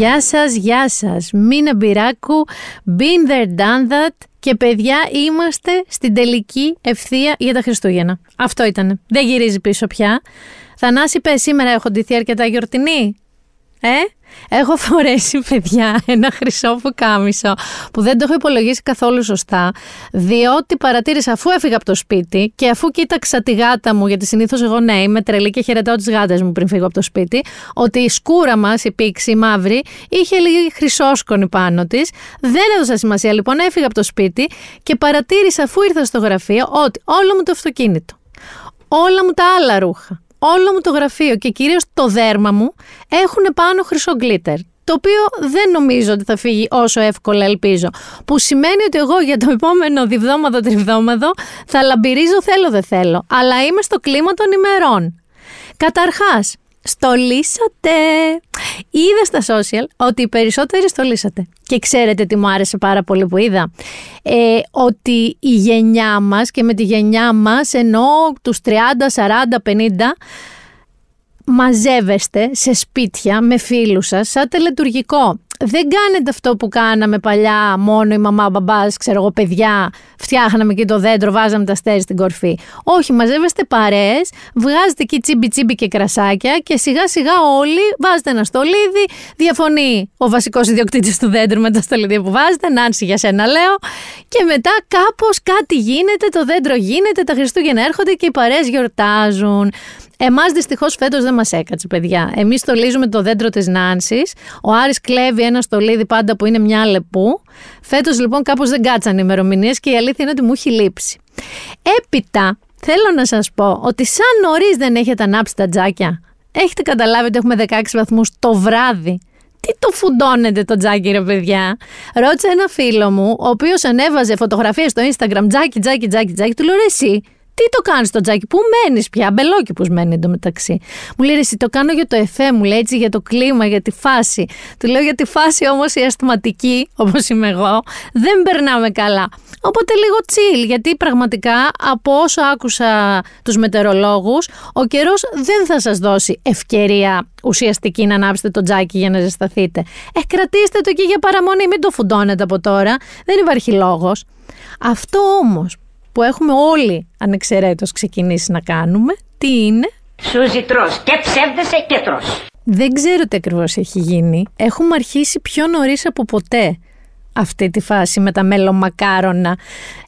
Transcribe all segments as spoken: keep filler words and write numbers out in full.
Γεια σας, γεια σας. Μίνα Μπυράκου, been there, done that. Και παιδιά, είμαστε στην τελική ευθεία για τα Χριστούγεννα. Αυτό ήτανε. Δεν γυρίζει πίσω πια. Θανάση, πες, σήμερα έχω ντυθεί αρκετά γιορτινή. Ε, έχω φορέσει, παιδιά, ένα χρυσό πουκάμισο που δεν το έχω υπολογίσει καθόλου σωστά, διότι παρατήρησα αφού έφυγα από το σπίτι και αφού κοίταξα τη γάτα μου, γιατί συνήθως εγώ, ναι, είμαι τρελή και χαιρετάω τις γάτες μου πριν φύγω από το σπίτι, ότι η σκούρα μας, η πίξη, η μαύρη, είχε λίγη χρυσόσκονη πάνω της. Δεν έδωσα σημασία, λοιπόν, έφυγα από το σπίτι και παρατήρησα αφού ήρθα στο γραφείο ότι όλο μου το αυτοκίνητο, όλα μου τα άλλα ρούχα, όλο μου το γραφείο και κυρίως το δέρμα μου έχουν πάνω χρυσό γκλίτερ, το οποίο δεν νομίζω ότι θα φύγει όσο εύκολα ελπίζω. Που σημαίνει ότι εγώ για το επόμενο διβδόμαδο τριβδόμαδο θα λαμπυρίζω θέλω δεν θέλω, αλλά είμαι στο κλίμα των ημερών. Καταρχάς, στολίσατε. Είδα στα social ότι οι περισσότεροι στολίσατε. Και ξέρετε τι μου άρεσε πάρα πολύ που είδα? Ε, ότι η γενιά μας, και με τη γενιά μας εννοώ τους τριάντα, σαράντα, πενήντα, μαζεύεστε σε σπίτια με φίλους σας σαν τελετουργικό. Δεν κάνετε αυτό που κάναμε παλιά, μόνο η μαμά, μπαμπάς, ξέρω εγώ, παιδιά, φτιάχναμε εκεί το δέντρο, βάζαμε τα αστέρια στην κορφή. Όχι, μαζεύεστε παρέες, βγάζετε εκεί τσίμπι τσίμπι και κρασάκια και σιγά σιγά όλοι βάζετε ένα στολίδι, διαφωνεί ο βασικός ιδιοκτήτης του δέντρου με τα στολίδια που βάζετε, Νάνση για σένα λέω, και μετά κάπως κάτι γίνεται, το δέντρο γίνεται, τα Χριστούγεννα έρχονται και οι παρέες γιορτάζουν. Εμάς δυστυχώς φέτος δεν μας έκατσε, παιδιά. Εμείς στολίζουμε το δέντρο της Νάνσης. Ο Άρης κλέβει ένα στολίδι πάντα που είναι μια λεπού. Φέτος λοιπόν κάπως δεν κάτσαν οι ημερομηνίες και η αλήθεια είναι ότι μου έχει λείψει. Έπειτα θέλω να σας πω ότι σαν νωρίς δεν έχετε ανάψει τα τζάκια. Έχετε καταλάβει ότι έχουμε δεκαέξι βαθμούς το βράδυ. Τι το φουντώνετε το τζάκι, ρε παιδιά? Ρώτησα ένα φίλο μου, ο οποίος ανέβαζε φωτογραφίες στο Instagram, τζάκι, τζάκι, τζάκι, τζάκι. Του λέω, ρε, εσύ τι το κάνεις το τζάκι, πού μένεις πια? Μπελόκηπος μένει εντωμεταξύ. Μου λέει, εσύ το κάνω για το εφέ, μου λέει, έτσι, για το κλίμα, για τη φάση. Του λέω, για τη φάση όμως η ασθηματική, όπως είμαι εγώ, δεν περνάμε καλά. Οπότε λίγο chill, γιατί πραγματικά από όσο άκουσα τους μετεωρολόγους, ο καιρός δεν θα σας δώσει ευκαιρία ουσιαστική να ανάψετε το τζάκι για να ζεσταθείτε. Ε, κρατήστε το εκεί για παραμονή, μην το φουντώνετε από τώρα, δεν υπάρχει λόγος. Αυτό όμως που έχουμε όλοι ανεξαιρέτως ξεκινήσει να κάνουμε, τι είναι? Σούζι, τρως και ψεύδεσαι και τρως. Δεν ξέρω τι ακριβώς έχει γίνει. Έχουμε αρχίσει πιο νωρίς από ποτέ αυτή τη φάση με τα μελομακάρονα.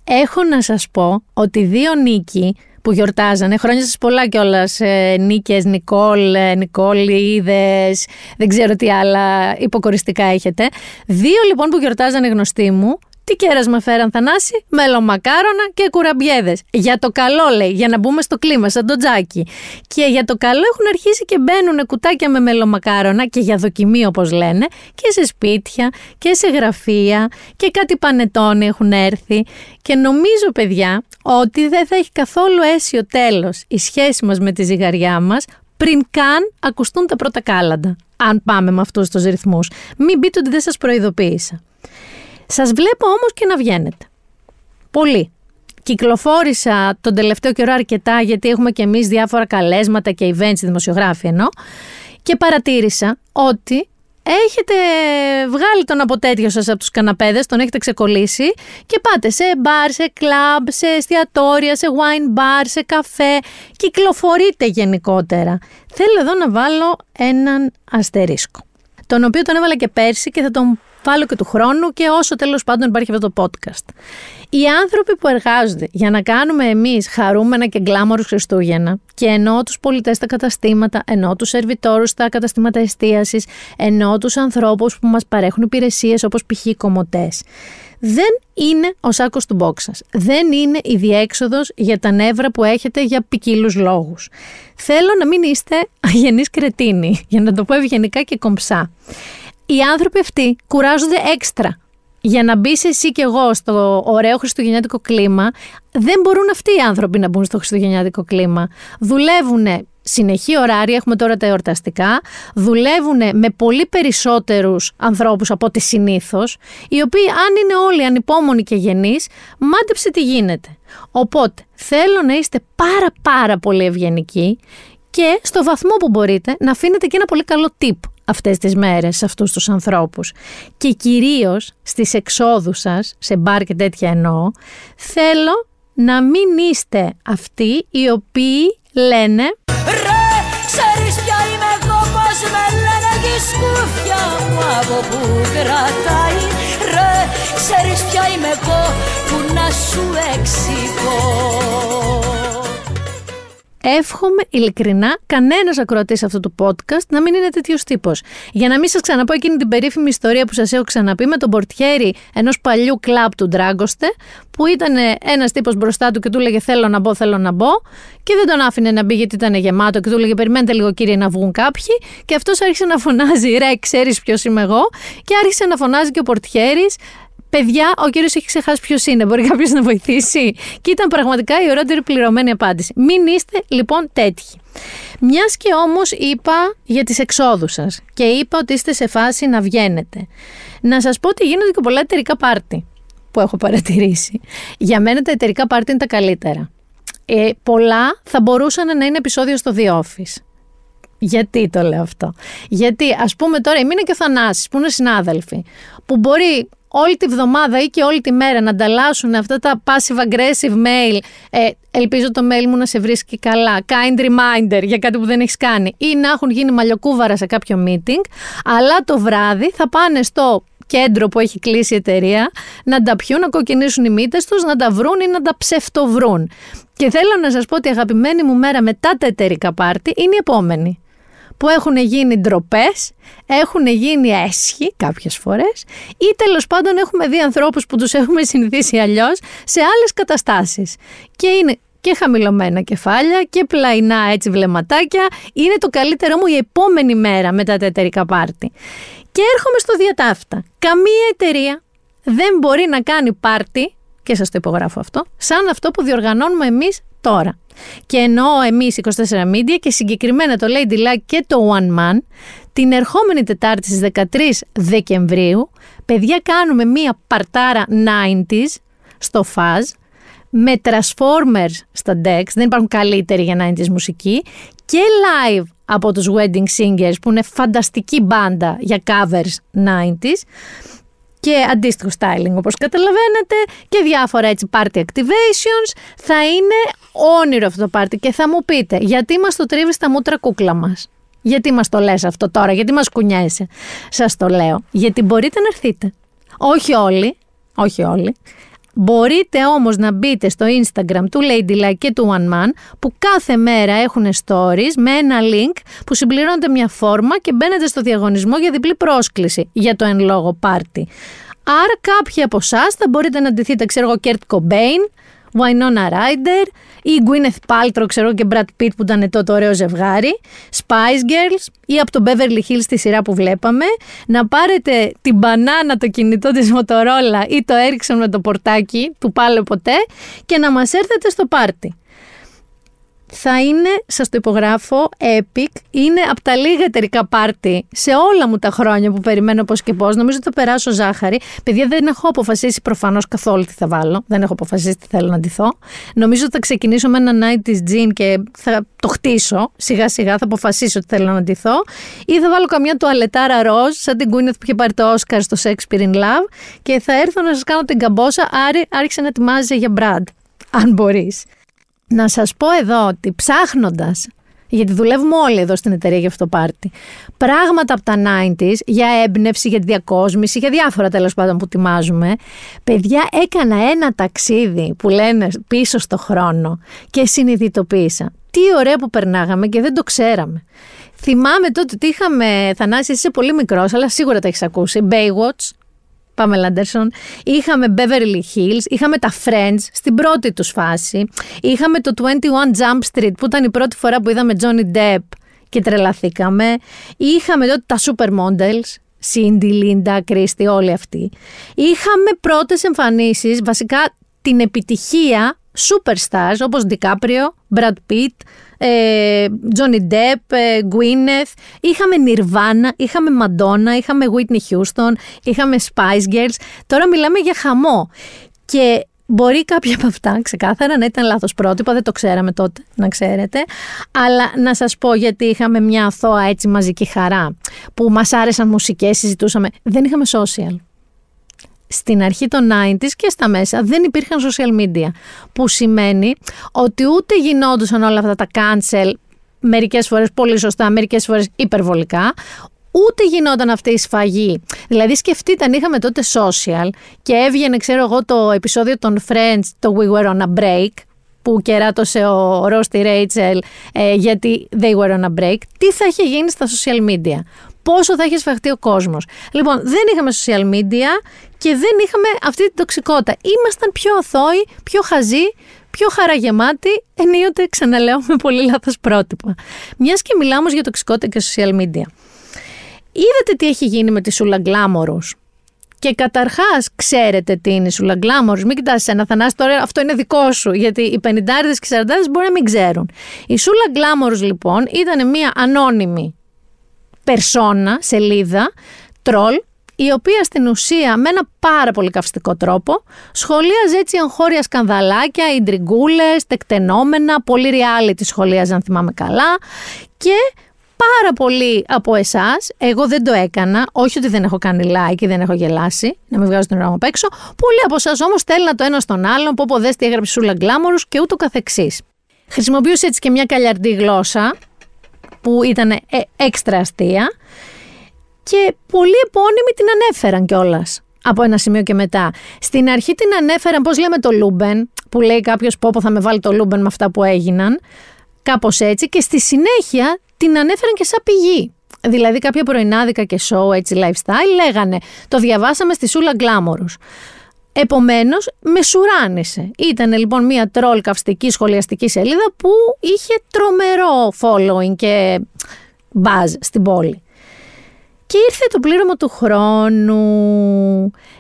Έχω να σας πω ότι δύο Νίκοι που γιορτάζανε, χρόνια σας πολλά κιόλας, ε, Νίκες, Νικόλ, ε, Νικόλιδες, δεν ξέρω τι άλλα υποκοριστικά έχετε. Δύο λοιπόν που γιορτάζανε γνωστοί μου, τι κέρασμα φέραν, Θανάση? Μελομακάρονα και κουραμπιέδες. Για το καλό, λέει, για να μπούμε στο κλίμα, σαν το τζάκι. Και για το καλό έχουν αρχίσει και μπαίνουν κουτάκια με μελομακάρονα και για δοκιμή, όπως λένε, και σε σπίτια και σε γραφεία και κάτι πανετόνι έχουν έρθει. Και νομίζω, παιδιά, ότι δεν θα έχει καθόλου αίσιο τέλος η σχέση μας με τη ζυγαριά μας πριν καν ακουστούν τα πρώτα κάλαντα. Αν πάμε με αυτούς τους ρυθμούς, μην πείτε ότι δεν σας προειδοποίησα. Σας βλέπω όμως και να βγαίνετε. Πολύ. Κυκλοφόρησα τον τελευταίο καιρό αρκετά, γιατί έχουμε και εμείς διάφορα καλέσματα και events, δημοσιογράφοι εννοώ, και παρατήρησα ότι έχετε βγάλει τον αποτέτιο σας από τους καναπέδες, τον έχετε ξεκολλήσει και πάτε σε μπαρ, σε κλαμπ, σε εστιατόρια, σε wine bar, σε καφέ. Κυκλοφορείτε γενικότερα. Θέλω εδώ να βάλω έναν αστερίσκο, τον οποίο τον έβαλα και πέρσι και θα τον βάλω και του χρόνου και όσο τέλος πάντων υπάρχει αυτό το podcast. Οι άνθρωποι που εργάζονται για να κάνουμε εμείς χαρούμενα και γκλάμορους Χριστούγεννα, και εννοώ τους πολιτές στα καταστήματα, εννοώ τους σερβιτόρους στα καταστήματα εστίασης, εννοώ τους ανθρώπους που μας παρέχουν υπηρεσίες όπως π.χ. οι κομμωτές, δεν είναι ο σάκος του μπόξ σας. Δεν είναι η διέξοδος για τα νεύρα που έχετε για ποικίλους λόγους. Θέλω να μην είστε αγενείς κρετίνοι, για να το πω ευγενικά και κομψά. Οι άνθρωποι αυτοί κουράζονται έξτρα για να μπεις εσύ και εγώ στο ωραίο χριστουγεννιάτικο κλίμα. Δεν μπορούν αυτοί οι άνθρωποι να μπουν στο χριστουγεννιάτικο κλίμα. Δουλεύουν συνεχή ωράρια, έχουμε τώρα τα εορταστικά, δουλεύουν με πολύ περισσότερους ανθρώπους από ό,τι συνήθως, οι οποίοι αν είναι όλοι ανυπόμονοι και γενείς, μάντεψε τι γίνεται. Οπότε θέλω να είστε πάρα πάρα πολύ ευγενικοί και στο βαθμό που μπορείτε να αφήνετε και ένα πολύ καλό tip αυτές τις μέρες σε αυτούς τους ανθρώπους. Και κυρίως στις εξόδους σας, σε μπαρ και τέτοια εννοώ, θέλω να μην είστε αυτοί οι οποίοι λένε «Ρε, ξέρεις ποια είμαι εγώ, πως με λένε τη σκούφια μου από που κρατάει. Ρε, ξέρεις ποια είμαι εγώ, που να σου εξηγώ». Εύχομαι ειλικρινά κανένας ακροατής αυτού του podcast να μην είναι τέτοιος τύπος. Για να μην σας ξαναπώ εκείνη την περίφημη ιστορία που σας έχω ξαναπεί με τον πορτιέρι ενός παλιού κλαμπ του Ντράγκοστε, που ήταν ένας τύπος μπροστά του και του λέγε θέλω να μπω, θέλω να μπω, και δεν τον άφηνε να μπει γιατί ήταν γεμάτο και του λέγε περιμένετε λίγο κύριε να βγουν κάποιοι, και αυτός άρχισε να φωνάζει ρε ξέρεις ποιος είμαι εγώ, και άρχισε να φωνάζει και ο πορτιέρης παιδιά, ο κύριος έχει ξεχάσει ποιος είναι, μπορεί κάποιος να βοηθήσει. Και ήταν πραγματικά η ωραιότερη πληρωμένη απάντηση. Μην είστε λοιπόν τέτοιοι. Μιας και όμως είπα για τις εξόδους σας και είπα ότι είστε σε φάση να βγαίνετε, να σας πω ότι γίνονται και πολλά εταιρικά πάρτι που έχω παρατηρήσει. Για μένα τα εταιρικά πάρτι είναι τα καλύτερα. Ε, πολλά θα μπορούσαν να είναι επεισόδιο στο The Office. Γιατί το λέω αυτό? Γιατί ας πούμε τώρα η Μίνα και ο Θανάσης που είναι συνάδελφοι, που μπορεί όλη τη βδομάδα ή και όλη τη μέρα να ανταλλάσσουν αυτά τα passive-aggressive mail, ε, ελπίζω το mail μου να σε βρίσκει καλά, kind reminder για κάτι που δεν έχεις κάνει, ή να έχουν γίνει μαλλιοκούβαρα σε κάποιο meeting, αλλά το βράδυ θα πάνε στο κέντρο που έχει κλείσει η εταιρεία, να τα πιούν, να κοκκινήσουν οι μύτες τους, να τα βρουν ή να τα ψευτοβρούν. Και θέλω να σας πω ότι η αγαπημένη μου μέρα μετά τα εταιρικά πάρτι είναι η επόμενη, που έχουν γίνει ντροπές, έχουν γίνει έσχοι κάποιες φορές, ή τέλος πάντων έχουμε δει ανθρώπους που τους έχουμε συνηθίσει αλλιώς σε άλλες καταστάσεις. Και είναι και χαμηλωμένα κεφάλια και πλαϊνά έτσι βλεμματάκια. Είναι το καλύτερο μου η επόμενη μέρα μετά τα εταιρικά πάρτι. Και έρχομαι στο διατάφτα. Καμία εταιρεία δεν μπορεί να κάνει πάρτι, και σας το υπογράφω αυτό, σαν αυτό που διοργανώνουμε εμείς τώρα. Και εννοώ εμείς είκοσι τέσσερα Media και συγκεκριμένα το Ladylike και το One Man. Την ερχόμενη Τετάρτη στις δεκατρείς Δεκεμβρίου, παιδιά, κάνουμε μία παρτάρα ενενήντα στο Fuzz με transformers στα decks, δεν υπάρχουν καλύτεροι για ενενήντα μουσική, και live από τους Wedding Singers που είναι φανταστική μπάντα για covers ενενήντα και αντίστοιχο styling όπως καταλαβαίνετε, και διάφορα έτσι party activations. Θα είναι όνειρο αυτό το party και θα μου πείτε γιατί μας το τρίβεις τα μούτρα κούκλα μας, γιατί μας το λες αυτό τώρα, γιατί μας κουνιέσαι. Σας το λέω γιατί μπορείτε να έρθετε, όχι όλοι, όχι όλοι. Μπορείτε όμως να μπείτε στο Instagram του Ladylike και του One Man, που κάθε μέρα έχουν stories με ένα link που συμπληρώνετε μια φόρμα και μπαίνετε στο διαγωνισμό για διπλή πρόσκληση για το εν λόγω πάρτι. Άρα κάποιοι από εσάς θα μπορείτε να ντυθείτε, ξέρω εγώ, Κέρτ Κομπέιν, Wynonna Ryder ή Gwyneth Paltrow, ξέρω, και Brad Pitt που ήταν τότε ωραίο ζευγάρι, Spice Girls ή από το Beverly Hills τη σειρά που βλέπαμε, να πάρετε την μπανάνα, το κινητό της Motorola ή το Ericsson με το πορτάκι του πάλε ποτέ και να μας έρθετε στο πάρτι. Θα είναι, σας το υπογράφω, epic. Είναι από τα λίγα εταιρικά πάρτι σε όλα μου τα χρόνια που περιμένω πώς και πώς. Νομίζω ότι θα περάσω ζάχαρη. Παιδιά, δεν έχω αποφασίσει προφανώς καθόλου τι θα βάλω. Δεν έχω αποφασίσει τι θέλω να ντυθώ. Νομίζω ότι θα ξεκινήσω με ένα ενενήντα jean και θα το χτίσω. Σιγά σιγά θα αποφασίσω τι θέλω να ντυθώ. Ή θα βάλω καμιά τουαλετάρα ροζ, σαν την Gwyneth που είχε πάρει το Oscar στο Shakespeare in Love. Και θα έρθω να σας κάνω την καμπόσα. Άρη, άρχισε να ετοιμάζει για Brad, αν μπορείς. Να σας πω εδώ ότι ψάχνοντας, γιατί δουλεύουμε όλοι εδώ στην εταιρεία για αυτό το πάρτι, πράγματα από τα ενενήντα για έμπνευση, για τη διακόσμηση, για διάφορα τέλος πάντων που ετοιμάζουμε, παιδιά, έκανα ένα ταξίδι που λένε πίσω στο χρόνο και συνειδητοποίησα τι ωραία που περνάγαμε και δεν το ξέραμε. Θυμάμαι τότε ότι είχαμε, Θανάση, είσαι πολύ μικρός, αλλά σίγουρα τα έχεις ακούσει, Baywatch, Πάμε Anderson. Είχαμε Beverly Hills, είχαμε τα Friends στην πρώτη τους φάση, είχαμε το είκοσι ένα Jump Street που ήταν η πρώτη φορά που είδαμε Johnny Depp και τρελαθήκαμε, είχαμε τότε τα Supermodels, Cindy, Linda, Christy, όλοι αυτοί, είχαμε πρώτες εμφανίσεις, βασικά την επιτυχία superstars όπως DiCaprio, Brad Pitt, ε, Johnny Depp, ε, Gwyneth. Είχαμε Nirvana, είχαμε Madonna, είχαμε Whitney Houston, είχαμε Spice Girls. Τώρα μιλάμε για χαμό. Και Μπορεί κάποια από αυτά ξεκάθαρα να ήταν λάθος πρότυπα, δεν το ξέραμε τότε, να ξέρετε. Αλλά να σας πω, γιατί είχαμε μια αθώα έτσι μαζική χαρά, που μας άρεσαν μουσικές, συζητούσαμε. Δεν είχαμε social. Στην αρχή των ενενήντα και στα μέσα δεν υπήρχαν social media. Που σημαίνει ότι ούτε γινόντουσαν όλα αυτά τα cancel, μερικές φορές πολύ σωστά, μερικές φορές υπερβολικά, ούτε γινόταν αυτή η σφαγή. Δηλαδή σκεφτείτε, αν είχαμε τότε social και έβγαινε, ξέρω εγώ, το επεισόδιο των Friends, το We Were On A Break, που κεράτωσε ο Ross τη Rachel ε, γιατί They Were On A Break, τι θα είχε γίνει στα social media, πόσο θα είχε σφαχτεί ο κόσμος. Λοιπόν, δεν είχαμε social media και δεν είχαμε αυτή την τοξικότητα. Ήμασταν πιο αθώοι, πιο χαζοί, πιο χαραγεμάτη, ενίοτε ξαναλέω με πολύ λάθος πρότυπα. Μιας και μιλάμε για τοξικότητα και social media. Είδατε τι έχει γίνει με τη Σούλα Glamorous. Και καταρχάς ξέρετε τι είναι η Σούλα Glamorous. Μην κοιτάς ένα, Θανάση, τώρα αυτό είναι δικό σου, γιατί οι πενηντάριδες και οι σαραντάριδες μπορεί να μην ξέρουν. Η Σούλα Glamorous λοιπόν ήταν μια ανώνυμη περσόνα, σελίδα, τρολ, η οποία στην ουσία με ένα πάρα πολύ καυστικό τρόπο σχολίαζε έτσι εγχώρια σκανδαλάκια, ιντριγκούλες, τεκτενόμενα, πολύ reality σχολίαζε αν θυμάμαι καλά. Και πάρα πολλοί από εσάς, εγώ δεν το έκανα, όχι ότι δεν έχω κάνει like ή δεν έχω γελάσει, να μην βγάζω την ώρα μου απ' έξω, πολλοί από εσάς όμως στέλναν το ένα στον άλλον, πω πω δες τι έγραψε Σούλα Glamorous και ούτω καθεξής. Χρησιμοποιούσε έτσι και μια καλιαρντή γλώσσα που ήταν ε, έξτρα αστεία και πολλοί επώνυμοι την ανέφεραν κιόλας από ένα σημείο και μετά. Στην αρχή την ανέφεραν, πώς λέμε, το Λούμπεν, που λέει κάποιος πω πω θα με βάλει το Λούμπεν με αυτά που έγιναν, κάπως έτσι, και στη συνέχεια την ανέφεραν και σαν πηγή. Δηλαδή κάποια πρωινάδικα και show, έτσι lifestyle, λέγανε το διαβάσαμε στη Σούλα Glamorous. Επομένως, μεσουράνησε. Ήταν λοιπόν μια τρολ καυστική σχολιαστική σελίδα που είχε τρομερό following και buzz στην πόλη. Και ήρθε το πλήρωμα του χρόνου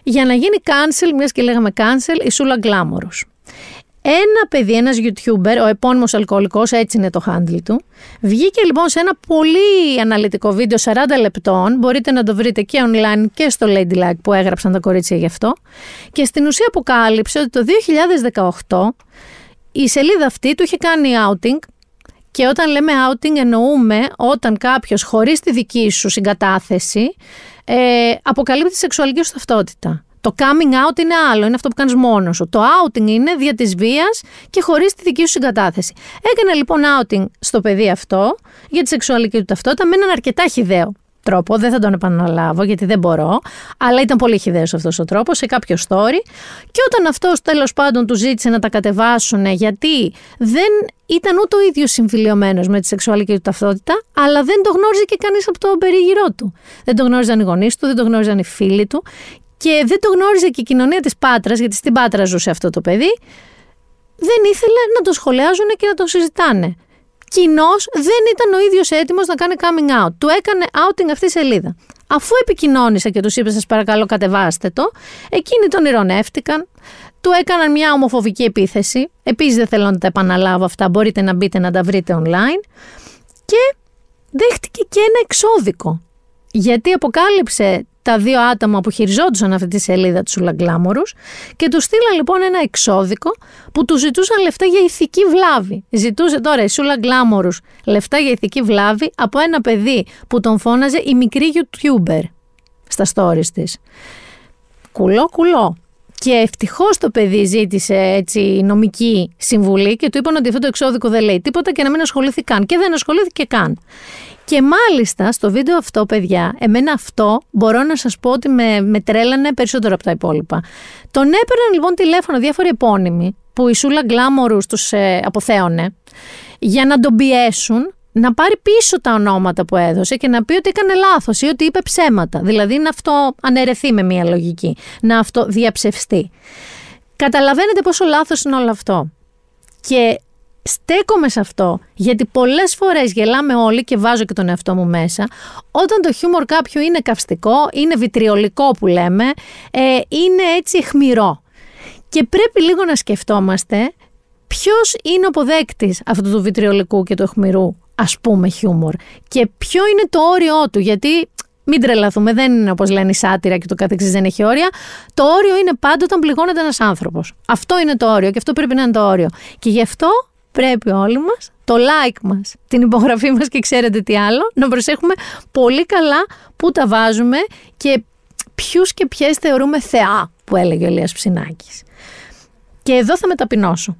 για να γίνει cancel, μιας και λέγαμε cancel, η Σούλα Glamorous. Ένα παιδί, ένας YouTuber, ο επώνυμος αλκοολικός, έτσι είναι το handle του, βγήκε λοιπόν σε ένα πολύ αναλυτικό βίντεο σαράντα λεπτών, μπορείτε να το βρείτε και online και στο Ladylike που έγραψαν τα κορίτσια γι' αυτό, και στην ουσία αποκάλυψε ότι το δύο χιλιάδες δεκαοκτώ η σελίδα αυτή του είχε κάνει outing, και όταν λέμε outing εννοούμε όταν κάποιος χωρίς τη δική σου συγκατάθεση ε, αποκαλύπτει τη σεξουαλική σου ταυτότητα. Το coming out είναι άλλο, είναι αυτό που κάνεις μόνος σου. Το outing είναι δια της βίας και χωρίς τη δική σου συγκατάθεση. Έκανε λοιπόν outing στο παιδί αυτό για τη σεξουαλική του ταυτότητα με έναν αρκετά χυδαίο τρόπο. Δεν θα τον επαναλάβω γιατί δεν μπορώ, αλλά ήταν πολύ χυδαίος αυτός ο τρόπος σε κάποιο story. Και όταν αυτός τέλος πάντων του ζήτησε να τα κατεβάσουν, γιατί δεν ήταν ούτε ο ίδιος συμφιλειωμένος με τη σεξουαλική του ταυτότητα, αλλά δεν το γνώριζε και κανείς από τον περίγυρό του. Δεν το γνώριζαν οι γονείς του, δεν το γνώριζαν οι φίλοι του. Και δεν το γνώριζε και η κοινωνία της Πάτρας, γιατί στην Πάτρα ζούσε αυτό το παιδί, δεν ήθελε να το σχολιάζουν και να το συζητάνε. Κοινώς δεν ήταν ο ίδιος έτοιμος να κάνει coming out. Του έκανε outing αυτή η σελίδα. Αφού επικοινώνησα και τους είπε σας παρακαλώ κατεβάστε το, εκείνοι τον ηρωνεύτηκαν, του έκαναν μια ομοφοβική επίθεση. Επίσης δεν θέλω να τα επαναλάβω αυτά, μπορείτε να μπείτε να τα βρείτε online. Και δέχτηκε και ένα εξώδικο, γιατί αποκάλυψε τα δύο άτομα που χειριζόντουσαν αυτή τη σελίδα της Σούλα Glamorous και του στείλαν λοιπόν ένα εξώδικο που του ζητούσαν λεφτά για ηθική βλάβη. Ζητούσε τώρα η Σούλα Glamorous λεφτά για ηθική βλάβη από ένα παιδί που τον φώναζε η μικρή YouTuber στα stories της. Κουλό, κουλό. Και ευτυχώς το παιδί ζήτησε έτσι νομική συμβουλή και του είπαν ότι αυτό το εξώδικο δεν λέει τίποτα και να μην ασχοληθεί καν. Και δεν ασχολήθηκε καν. Και μάλιστα στο βίντεο αυτό, παιδιά, εμένα αυτό μπορώ να σας πω ότι με, με τρέλανε περισσότερο από τα υπόλοιπα. Τον έπαιρναν λοιπόν τηλέφωνο διάφοροι επώνυμοι που η Σούλα Glamorous τους ε, αποθέωνε για να τον πιέσουν να πάρει πίσω τα ονόματα που έδωσε και να πει ότι έκανε λάθος ή ότι είπε ψέματα. Δηλαδή να αυτό αναιρεθεί με μια λογική, να αυτό διαψευστεί. Καταλαβαίνετε πόσο λάθος είναι όλο αυτό. Και στέκομαι σε αυτό, γιατί πολλές φορές γελάμε όλοι και βάζω και τον εαυτό μου μέσα, όταν το χιούμορ κάποιου είναι καυστικό, είναι βιτριολικό που λέμε, ε, είναι έτσι αιχμηρό. Και πρέπει λίγο να σκεφτόμαστε ποιος είναι ο αποδέκτης αυτού του βιτριολικού και του αιχμηρού, ας πούμε, χιούμορ, και ποιο είναι το όριό του, γιατί Μην τρελαθούμε, δεν είναι όπως λένε η σάτυρα και το καθεξής, δεν έχει όρια. Το όριο είναι πάντοτε όταν πληγώνεται ένας άνθρωπος. Αυτό είναι το όριο και αυτό πρέπει να είναι το όριο. Και γι' αυτό πρέπει όλοι μας, το like μας, την υπογραφή μας και ξέρετε τι άλλο, να προσέχουμε πολύ καλά που τα βάζουμε και ποιους και ποιες θεωρούμε θεά, που έλεγε ο Ηλίας Ψινάκης. Και εδώ θα με ταπεινώσω.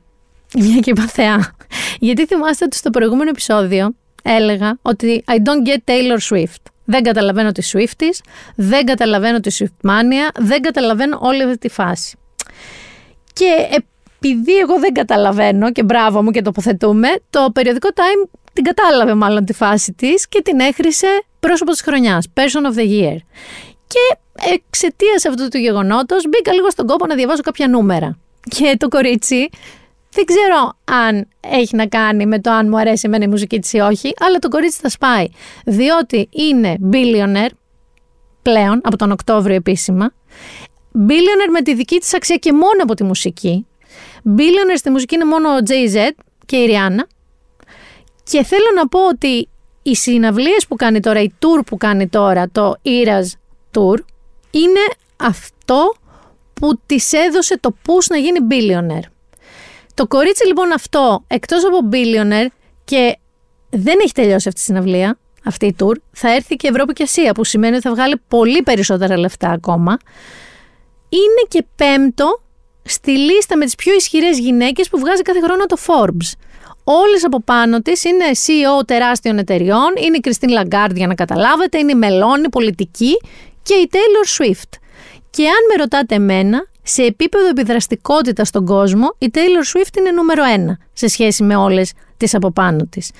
Μια και είπα θεά. Γιατί θυμάστε ότι στο προηγούμενο επεισόδιο έλεγα ότι I don't get Taylor Swift. Δεν καταλαβαίνω τη Swifties, δεν καταλαβαίνω τη Swiftmania, δεν καταλαβαίνω όλη αυτή τη φάση. Και επειδή εγώ δεν καταλαβαίνω και μπράβο μου και τοποθετούμε, το περιοδικό Time την κατάλαβε μάλλον τη φάση της και την έχρισε πρόσωπο της χρονιάς, Person of the Year. Και εξαιτίας αυτού του γεγονότος μπήκα λίγο στον κόπο να διαβάζω κάποια νούμερα. Και το κορίτσι, δεν ξέρω αν έχει να κάνει με το αν μου αρέσει εμένα η μουσική της ή όχι, αλλά το κορίτσι θα σπάει. Διότι είναι billionaire πλέον, από τον Οκτώβριο επίσημα, billionaire με τη δική της αξία και μόνο από τη μουσική. Billionaire στη μουσική είναι μόνο ο Jay-Z και η Rihanna. Και θέλω να πω ότι οι συναυλίες που κάνει τώρα, η tour που κάνει τώρα, το Eras Tour, είναι αυτό που της έδωσε το push να γίνει billionaire. Το κορίτσι λοιπόν αυτό, εκτός από billionaire, και δεν έχει τελειώσει αυτή η συναυλία, αυτή η tour, θα έρθει και Ευρώπη και Ασία, που σημαίνει ότι θα βγάλει πολύ περισσότερα λεφτά ακόμα. Είναι και πέμπτο στη λίστα με τις πιο ισχυρές γυναίκες που βγάζει κάθε χρόνο το Forbes. Όλες από πάνω της είναι σι ι ο τεράστιων εταιριών, είναι η Κριστίν Λαγκάρντ για να καταλάβετε, είναι η Μελώνη, πολιτική, και η Taylor Swift. Και αν με ρωτάτε εμένα, σε επίπεδο επιδραστικότητα στον κόσμο, η Taylor Swift είναι νούμερο ένα σε σχέση με όλες τις από πάνω της.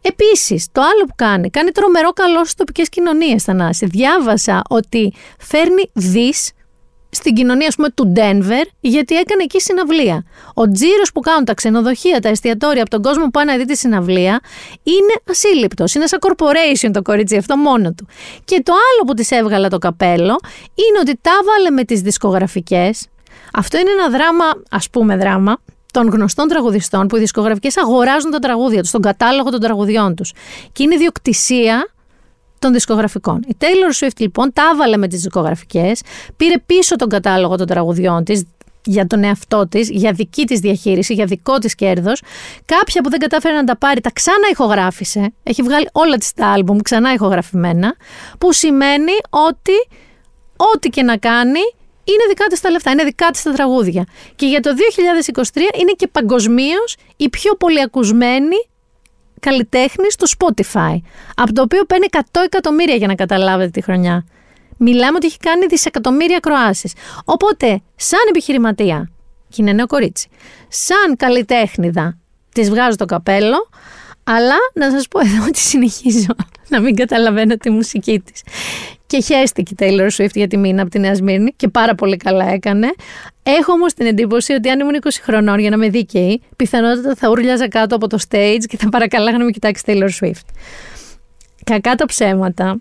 Επίσης, το άλλο που κάνει, κάνει τρομερό καλό στις τοπικές κοινωνίες, Θανάση. Διάβασα ότι φέρνει δις στην κοινωνία, ας πούμε, του Ντένβερ, γιατί έκανε εκεί συναυλία. Ο τζίρος που κάνουν τα ξενοδοχεία, τα εστιατόρια από τον κόσμο που πάει να δει τη συναυλία είναι ασύλληπτος. Είναι σαν corporation το κορίτσι αυτό μόνο του. Και το άλλο που της έβγαλα το καπέλο είναι ότι τα βάλε με τις δισκογραφικές. Αυτό είναι ένα δράμα, ας πούμε δράμα, των γνωστών τραγουδιστών, που οι δισκογραφικές αγοράζουν τα τραγούδια τους, τον κατάλογο των τραγουδιών τους. Και είναι ιδιοκτησία των δισκογραφικών. Η Taylor Swift λοιπόν τα έβαλε με τις δισκογραφικές, πήρε πίσω τον κατάλογο των τραγουδιών της για τον εαυτό της, για δική της διαχείριση, για δικό της κέρδος. Κάποια που δεν κατάφερε να τα πάρει, τα ξανά ηχογράφησε. Έχει βγάλει όλα τις τα άλμπουμ ξανά ηχογραφημένα, που σημαίνει ότι ό,τι και να κάνει είναι δικά της τα λεφτά, είναι δικά της τα τραγούδια. Και για το δύο χιλιάδες είκοσι τρία είναι και παγκοσμίως η πιο πολυακουσμένη καλλιτέχνη στο Spotify, από το οποίο παίρνει εκατό εκατομμύρια, για να καταλάβετε τη χρονιά. Μιλάμε ότι έχει κάνει δισεκατομμύρια ακροάσεις. Οπότε, σαν επιχειρηματία, και είναι νέο κορίτσι, σαν καλλιτέχνηδα, της βγάζω το καπέλο, αλλά να σας πω εδώ ότι συνεχίζω να μην καταλαβαίνω τη μουσική της. Και χαίστηκε η Taylor Swift για τη μήνα από τη Νέα Σμύρνη και πάρα πολύ καλά έκανε. Έχω όμως την εντύπωση ότι αν ήμουν είκοσι χρονών, για να είμαι δίκαιη, πιθανότατα θα ούρλιαζα κάτω από το stage και θα παρακαλάγα να με κοιτάξει Taylor Swift. Κακά τα ψέματα.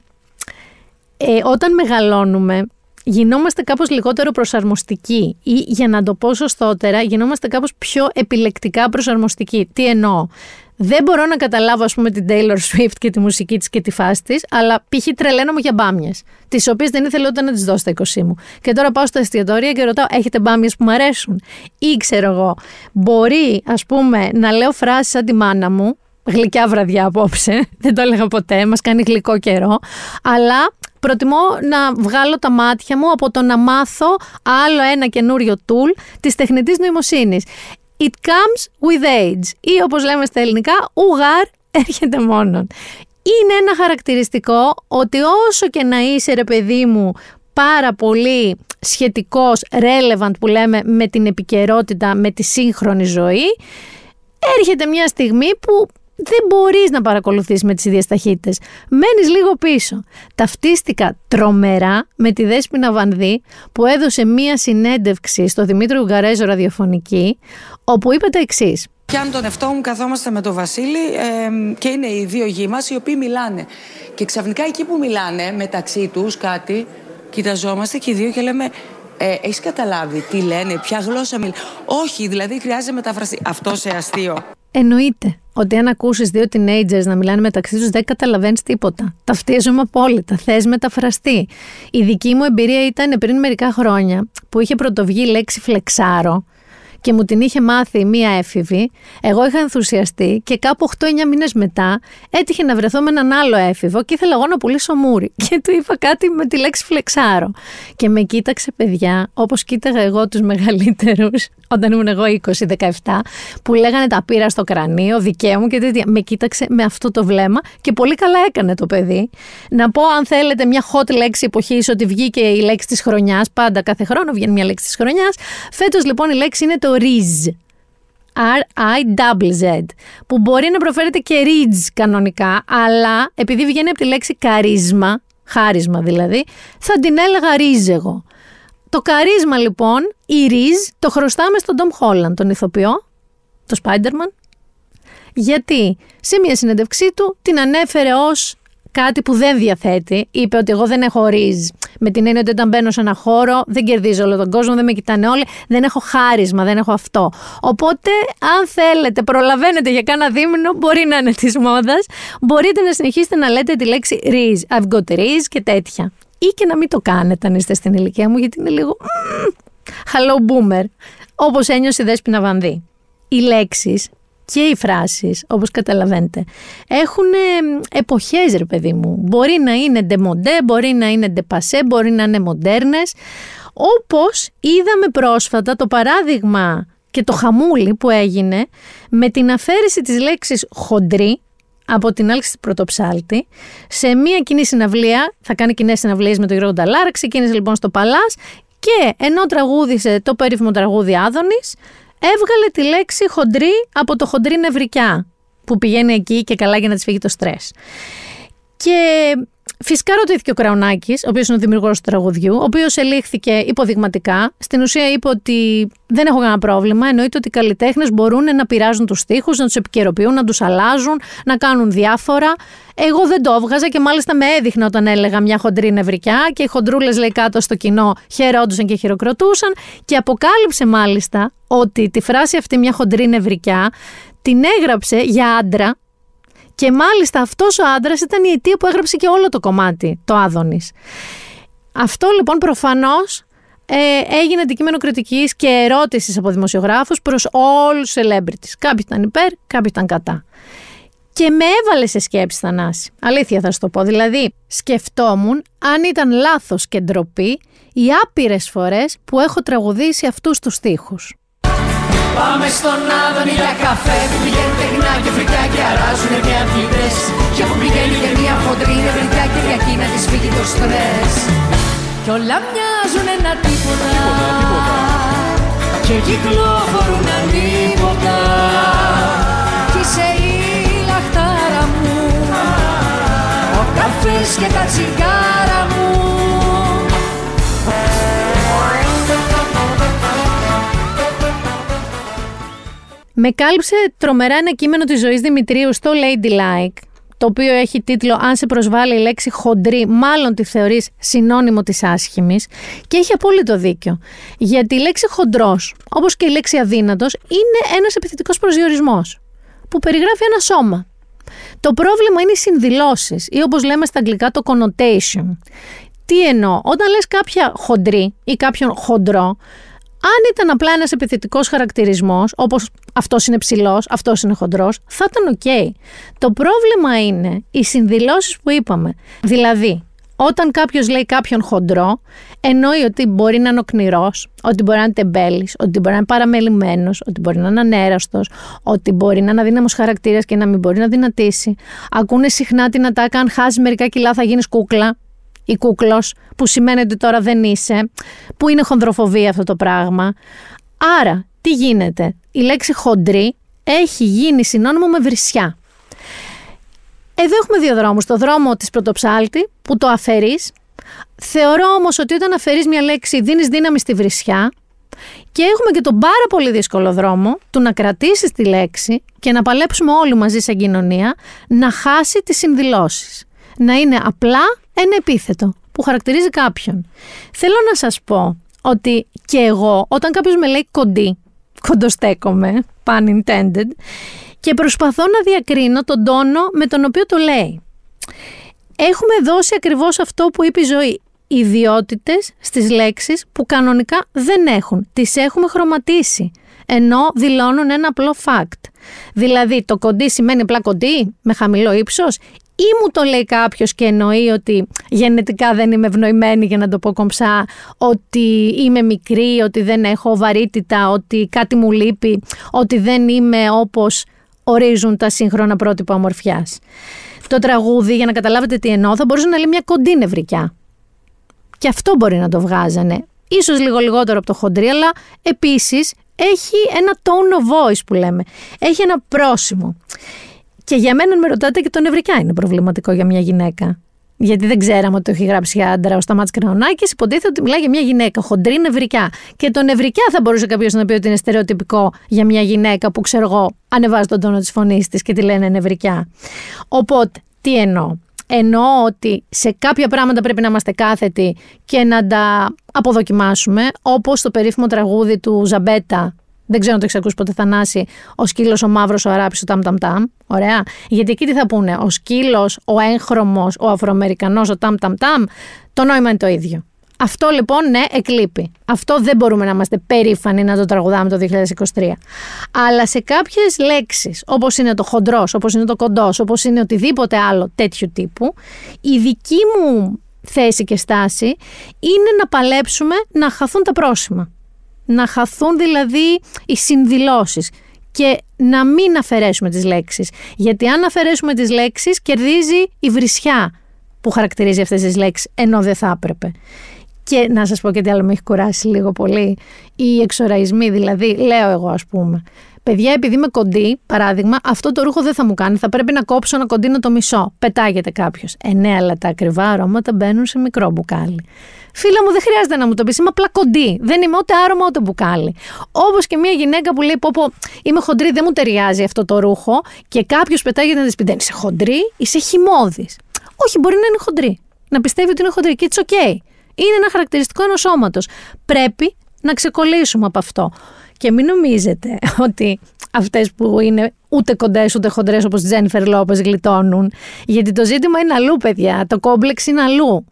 Ε, όταν μεγαλώνουμε, γινόμαστε κάπως λιγότερο προσαρμοστικοί, ή για να το πω σωστότερα, γινόμαστε κάπως πιο επιλεκτικά προσαρμοστικοί. Τι εννοώ? Δεν μπορώ να καταλάβω, ας πούμε, την Taylor Swift και τη μουσική της και τη φάση της, αλλά π.χ. τρελαίνομαι για μπάμιες, τις οποίες δεν ήθελα ούτε να τις δώσω στα είκοσι μου. Και τώρα πάω στα εστιατόρια και ρωτάω, έχετε μπάμιες που μου αρέσουν? Ή ξέρω εγώ, μπορεί, ας πούμε, να λέω φράσεις σαν τη μάνα μου, γλυκιά βραδιά απόψε, δεν το έλεγα ποτέ, μας κάνει γλυκό καιρό, αλλά προτιμώ να βγάλω τα μάτια μου από το να μάθω άλλο ένα καινούριο tool της τεχνητής νοημοσύνης. It comes with age, ή όπως λέμε στα ελληνικά, ουγάρ έρχεται μόνον. Είναι ένα χαρακτηριστικό ότι όσο και να είσαι, ρε παιδί μου, πάρα πολύ σχετικός, relevant που λέμε, με την επικαιρότητα, με τη σύγχρονη ζωή, έρχεται μια στιγμή που δεν μπορείς να παρακολουθείς με τις ίδιες ταχύτητες. Μένεις λίγο πίσω. Ταυτίστηκα τρομερά με τη Δέσποινα Βανδή, που έδωσε μία συνέντευξη στο Δημήτριο Ουγγαρέζο ραδιοφωνική, όπου είπε τα εξής. Πιάνω τον εαυτό μου, καθόμαστε με τον Βασίλη ε, και είναι οι δύο γη μας οι οποίοι μιλάνε. Και ξαφνικά εκεί που μιλάνε μεταξύ τους κάτι, κοιταζόμαστε και οι δύο και λέμε... Ε, έχεις καταλάβει τι λένε, ποια γλώσσα μιλάνε? Όχι, δηλαδή χρειάζεται μεταφραστή. Αυτό σε αστείο. Εννοείται ότι αν ακούσεις δύο teenagers να μιλάνε μεταξύ τους δεν καταλαβαίνεις τίποτα. Ταυτίζομαι απόλυτα, θες μεταφραστή. Η δική μου εμπειρία ήταν πριν μερικά χρόνια που είχε πρωτοβγεί η λέξη φλεξάρο και μου την είχε μάθει μία έφηβη. Εγώ είχα ενθουσιαστεί και κάπου οκτώ εννιά μήνες μετά έτυχε να βρεθώ με έναν άλλο έφηβο και ήθελα εγώ να πουλήσω μούρι. Και του είπα κάτι με τη λέξη φλεξάρο. Και με κοίταξε, παιδιά, όπως κοίταγα εγώ τους μεγαλύτερους, όταν ήμουν εγώ είκοσι δεκαεπτά, που λέγανε τα πήρα στο κρανίο, δικαί μου και τέτοια. Με κοίταξε με αυτό το βλέμμα και πολύ καλά έκανε το παιδί. Να πω, αν θέλετε, μια hot λέξη εποχής, ότι βγήκε η λέξη της χρονιάς. Πάντα κάθε χρόνο βγαίνει μια λέξη της χρονιάς. Φέτος λοιπόν η λέξη είναι το Riz, R-I-Z-Z, που μπορεί να προφέρεται και Riz κανονικά, αλλά επειδή βγαίνει από τη λέξη καρίσμα, χάρισμα δηλαδή, θα την έλεγα Riz εγώ. Το καρίσμα λοιπόν, η Riz, το χρωστάμε στον Tom Holland, τον ηθοποιό, τον Spider-Man, γιατί σε μια συνέντευξή του την ανέφερε ως κάτι που δεν διαθέτει. Είπε ότι εγώ δεν έχω ρίζ. Με την έννοια ότι όταν μπαίνω σε ένα χώρο δεν κερδίζω όλο τον κόσμο, δεν με κοιτάνε όλοι, δεν έχω χάρισμα, δεν έχω αυτό. Οπότε, αν θέλετε, προλαβαίνετε για κάνα δίμηνο, μπορεί να είναι της μόδας, μπορείτε να συνεχίσετε να λέτε τη λέξη ρίζ. I've got ρίζ και τέτοια. Ή και να μην το κάνετε αν είστε στην ηλικία μου, γιατί είναι λίγο hello boomer, όπως ένιωσε η Δέσποινα Βανδή. Οι λέξεις και οι φράσεις, όπως καταλαβαίνετε, έχουν εποχές, ρε παιδί μου. Μπορεί να είναι de modé, μπορεί να είναι de passé, μπορεί να είναι μοντέρνες. Όπως είδαμε πρόσφατα το παράδειγμα και το χαμούλι που έγινε με την αφαίρεση της λέξης χοντρή από την άλξη του πρωτοψάλτη σε μια κοινή συναυλία. Θα κάνει κοινές συναυλίες με τον Γιώργο Νταλάρα. Ξεκίνησε λοιπόν στο Παλάς και ενώ τραγούδισε το περίφημο τραγούδι Άδωνης, έβγαλε τη λέξη χοντρή από το χοντρή νευρικιά, που πηγαίνει εκεί και καλά για να της φύγει το στρες. Και φυσικά ρωτήθηκε ο Κραουνάκης, ο οποίος είναι ο δημιουργός του τραγουδιού, ο οποίος ελήχθηκε υποδειγματικά. Στην ουσία είπε ότι δεν έχω κανένα πρόβλημα. Εννοείται ότι οι καλλιτέχνες μπορούν να πειράζουν τους στίχους, να τους επικαιροποιούν, να τους αλλάζουν, να κάνουν διάφορα. Εγώ δεν το έβγαζα και μάλιστα με έδειχνα όταν έλεγα μια χοντρή νευρικιά και οι χοντρούλες, λέει, κάτω στο κοινό χαιρόντουσαν και χειροκροτούσαν. Και αποκάλυψε μάλιστα ότι τη φράση αυτή, μια χοντρή νευρικιά, την έγραψε για άντρα. Και μάλιστα αυτός ο άντρας ήταν η αιτία που έγραψε και όλο το κομμάτι, το Άδωνης. Αυτό λοιπόν προφανώς ε, έγινε αντικείμενο κριτικής και ερώτησης από δημοσιογράφους προς όλους τους celebrities. Κάποιοι ήταν υπέρ, κάποιοι ήταν κατά. Και με έβαλε σε σκέψη, Θανάση. Αλήθεια θα σου το πω. Δηλαδή, σκεφτόμουν αν ήταν λάθος και ντροπή οι άπειρες φορές που έχω τραγουδήσει αυτούς τους στίχους. Πάμε στον Άδωνη για καφέ που πηγαίνουν τεχνά και φρικιά και αράζουνε μια αθλητές και που πηγαίνει και μια χοντρή νευρικιά και για εκείνα της φύγει το στρες κι όλα μοιάζουν ένα τίποτα, τίποτα, τίποτα. Και κυκλοφορούν ανίποτα κι είσαι η λαχτάρα μου, ο καφές και τα τσιγάρα μου. Με κάλυψε τρομερά ένα κείμενο της Ζωής Δημητρίου στο Ladylike, το οποίο έχει τίτλο «Αν σε προσβάλλει η λέξη χοντρή, μάλλον τη θεωρείς συνώνυμο της άσχημης». Και έχει απόλυτο δίκιο. Γιατί η λέξη χοντρός, όπως και η λέξη αδύνατος, είναι ένας επιθετικός προσδιορισμός που περιγράφει ένα σώμα. Το πρόβλημα είναι οι συνδηλώσεις ή όπως λέμε στα αγγλικά το connotation. Τι εννοώ? Όταν λες κάποια χοντρή ή κάποιον χοντρό, αν ήταν απλά ένας επιθετικός χαρακτηρισμός, όπως αυτός είναι ψηλός, αυτός είναι χοντρός, θα ήταν ok. Το πρόβλημα είναι οι συνδηλώσεις που είπαμε. Δηλαδή, όταν κάποιος λέει κάποιον χοντρό, εννοεί ότι μπορεί να είναι οκνηρός, ότι μπορεί να είναι τεμπέλης, ότι μπορεί να είναι παραμελημένος, ότι μπορεί να είναι ανέραστος, ότι μπορεί να είναι αδύναμος χαρακτήρας και να μην μπορεί να δυνατήσει. Ακούνε συχνά την ατάκα, αν χάσεις μερικά κιλά θα γίνεις κούκλα. Η κούκλος, που σημαίνει ότι τώρα δεν είσαι, που είναι χονδροφοβία αυτό το πράγμα. Άρα, τι γίνεται? Η λέξη χοντρή έχει γίνει συνώνυμο με βρισιά. Εδώ έχουμε δύο δρόμους. Το δρόμο της πρωτοψάλτη, που το αφαιρείς. Θεωρώ όμως ότι όταν αφαιρείς μια λέξη, δίνεις δύναμη στη βρισιά. Και έχουμε και τον πάρα πολύ δύσκολο δρόμο του να κρατήσεις τη λέξη και να παλέψουμε όλοι μαζί σαν κοινωνία να χάσει τις συνδηλώσεις. Να είναι απλά ένα επίθετο που χαρακτηρίζει κάποιον. Θέλω να σας πω ότι και εγώ, όταν κάποιος με λέει κοντή, κοντοστέκομαι, pun intended, και προσπαθώ να διακρίνω τον τόνο με τον οποίο το λέει. Έχουμε δώσει ακριβώς αυτό που είπε η Ζωή. Ιδιότητες στις λέξεις που κανονικά δεν έχουν. Τις έχουμε χρωματίσει, ενώ δηλώνουν ένα απλό fact. Δηλαδή, το κοντή σημαίνει απλά κοντή, με χαμηλό ύψος, ή μου το λέει κάποιος και εννοεί ότι γενετικά δεν είμαι ευνοημένη, για να το πω κομψά, ότι είμαι μικρή, ότι δεν έχω βαρύτητα, ότι κάτι μου λείπει, ότι δεν είμαι όπως ορίζουν τα σύγχρονα πρότυπα ομορφιάς. Το τραγούδι, για να καταλάβετε τι εννοώ, θα μπορούσε να λέει μια κοντή νευρικιά. Και αυτό μπορεί να το βγάζανε. Ίσως λίγο λιγότερο από το χοντρί, αλλά επίσης έχει ένα tone of voice που λέμε. Έχει ένα πρόσημο. Και για μένα, με ρωτάτε, και το νευρικά είναι προβληματικό για μια γυναίκα. Γιατί δεν ξέραμε ότι το έχει γράψει άντρα ο Σταμάτης Κρανονάκης. Υποτίθεται ότι μιλάει για μια γυναίκα. Χοντρή νευρικά. Και το νευρικά θα μπορούσε κάποιος να πει ότι είναι στερεοτυπικό για μια γυναίκα που, ξέρω εγώ, ανεβάζει τον τόνο της φωνής της και τη λένε νευρικά. Οπότε, τι εννοώ. Εννοώ ότι σε κάποια πράγματα πρέπει να είμαστε κάθετοι και να τα αποδοκιμάσουμε, όπως το περίφημο τραγούδι του Ζαμπέτα. Δεν ξέρω αν το έχεις ακούσει ποτέ, Θανάση. Ο σκύλος, ο μαύρος, ο αράπης, ο ταμ-ταμ-ταμ. Ωραία. Γιατί εκεί τι θα πούνε. Ο σκύλος, ο έγχρωμος, ο αφροαμερικανός, ο ταμ-ταμ-ταμ. Το νόημα είναι το ίδιο. Αυτό λοιπόν, ναι, εκλείπει. Αυτό δεν μπορούμε να είμαστε περήφανοι να το τραγουδάμε το δύο χιλιάδες είκοσι τρία. Αλλά σε κάποιες λέξεις, όπως είναι το χοντρός, όπως είναι το κοντός, όπως είναι οτιδήποτε άλλο τέτοιου τύπου, η δική μου θέση και στάση είναι να παλέψουμε να χαθούν τα πρόσημα. Να χαθούν δηλαδή οι συνδηλώσεις και να μην αφαιρέσουμε τις λέξεις. Γιατί αν αφαιρέσουμε τις λέξεις, κερδίζει η βρισιά που χαρακτηρίζει αυτές τις λέξεις, ενώ δεν θα έπρεπε. Και να σας πω και τι άλλο με έχει κουράσει λίγο πολύ. Οι εξοραϊσμοί, δηλαδή, λέω εγώ, ας πούμε. Παιδιά, επειδή είμαι κοντή, παράδειγμα, αυτό το ρούχο δεν θα μου κάνει. Θα πρέπει να κόψω να κοντίνω το μισό. Πετάγεται κάποιος. Ε, ναι, αλλά τα ακριβά αρώματα μπαίνουν σε μικρό μπουκάλι. Φίλα μου, δεν χρειάζεται να μου το πεις. Είμαι απλά κοντή. Δεν είμαι ούτε άρωμα ούτε μπουκάλι. Όπως και μια γυναίκα που λέει, πω, πω, είμαι χοντρή, δεν μου ταιριάζει αυτό το ρούχο. Και κάποιος πετάγεται να της πει, δεν είσαι χοντρή, είσαι χυμώδης. Όχι, μπορεί να είναι χοντρή. Να πιστεύει ότι είναι χοντρή. Και it's okay. Είναι ένα χαρακτηριστικό ενός σώματος. Πρέπει να ξεκολλήσουμε από αυτό. Και μην νομίζετε ότι αυτές που είναι ούτε κοντές ούτε χοντρές όπως Τζένιφερ Λόπες γλιτώνουν. Γιατί το ζήτημα είναι αλλού, παιδιά. Το κόμπλεξ είναι αλλού.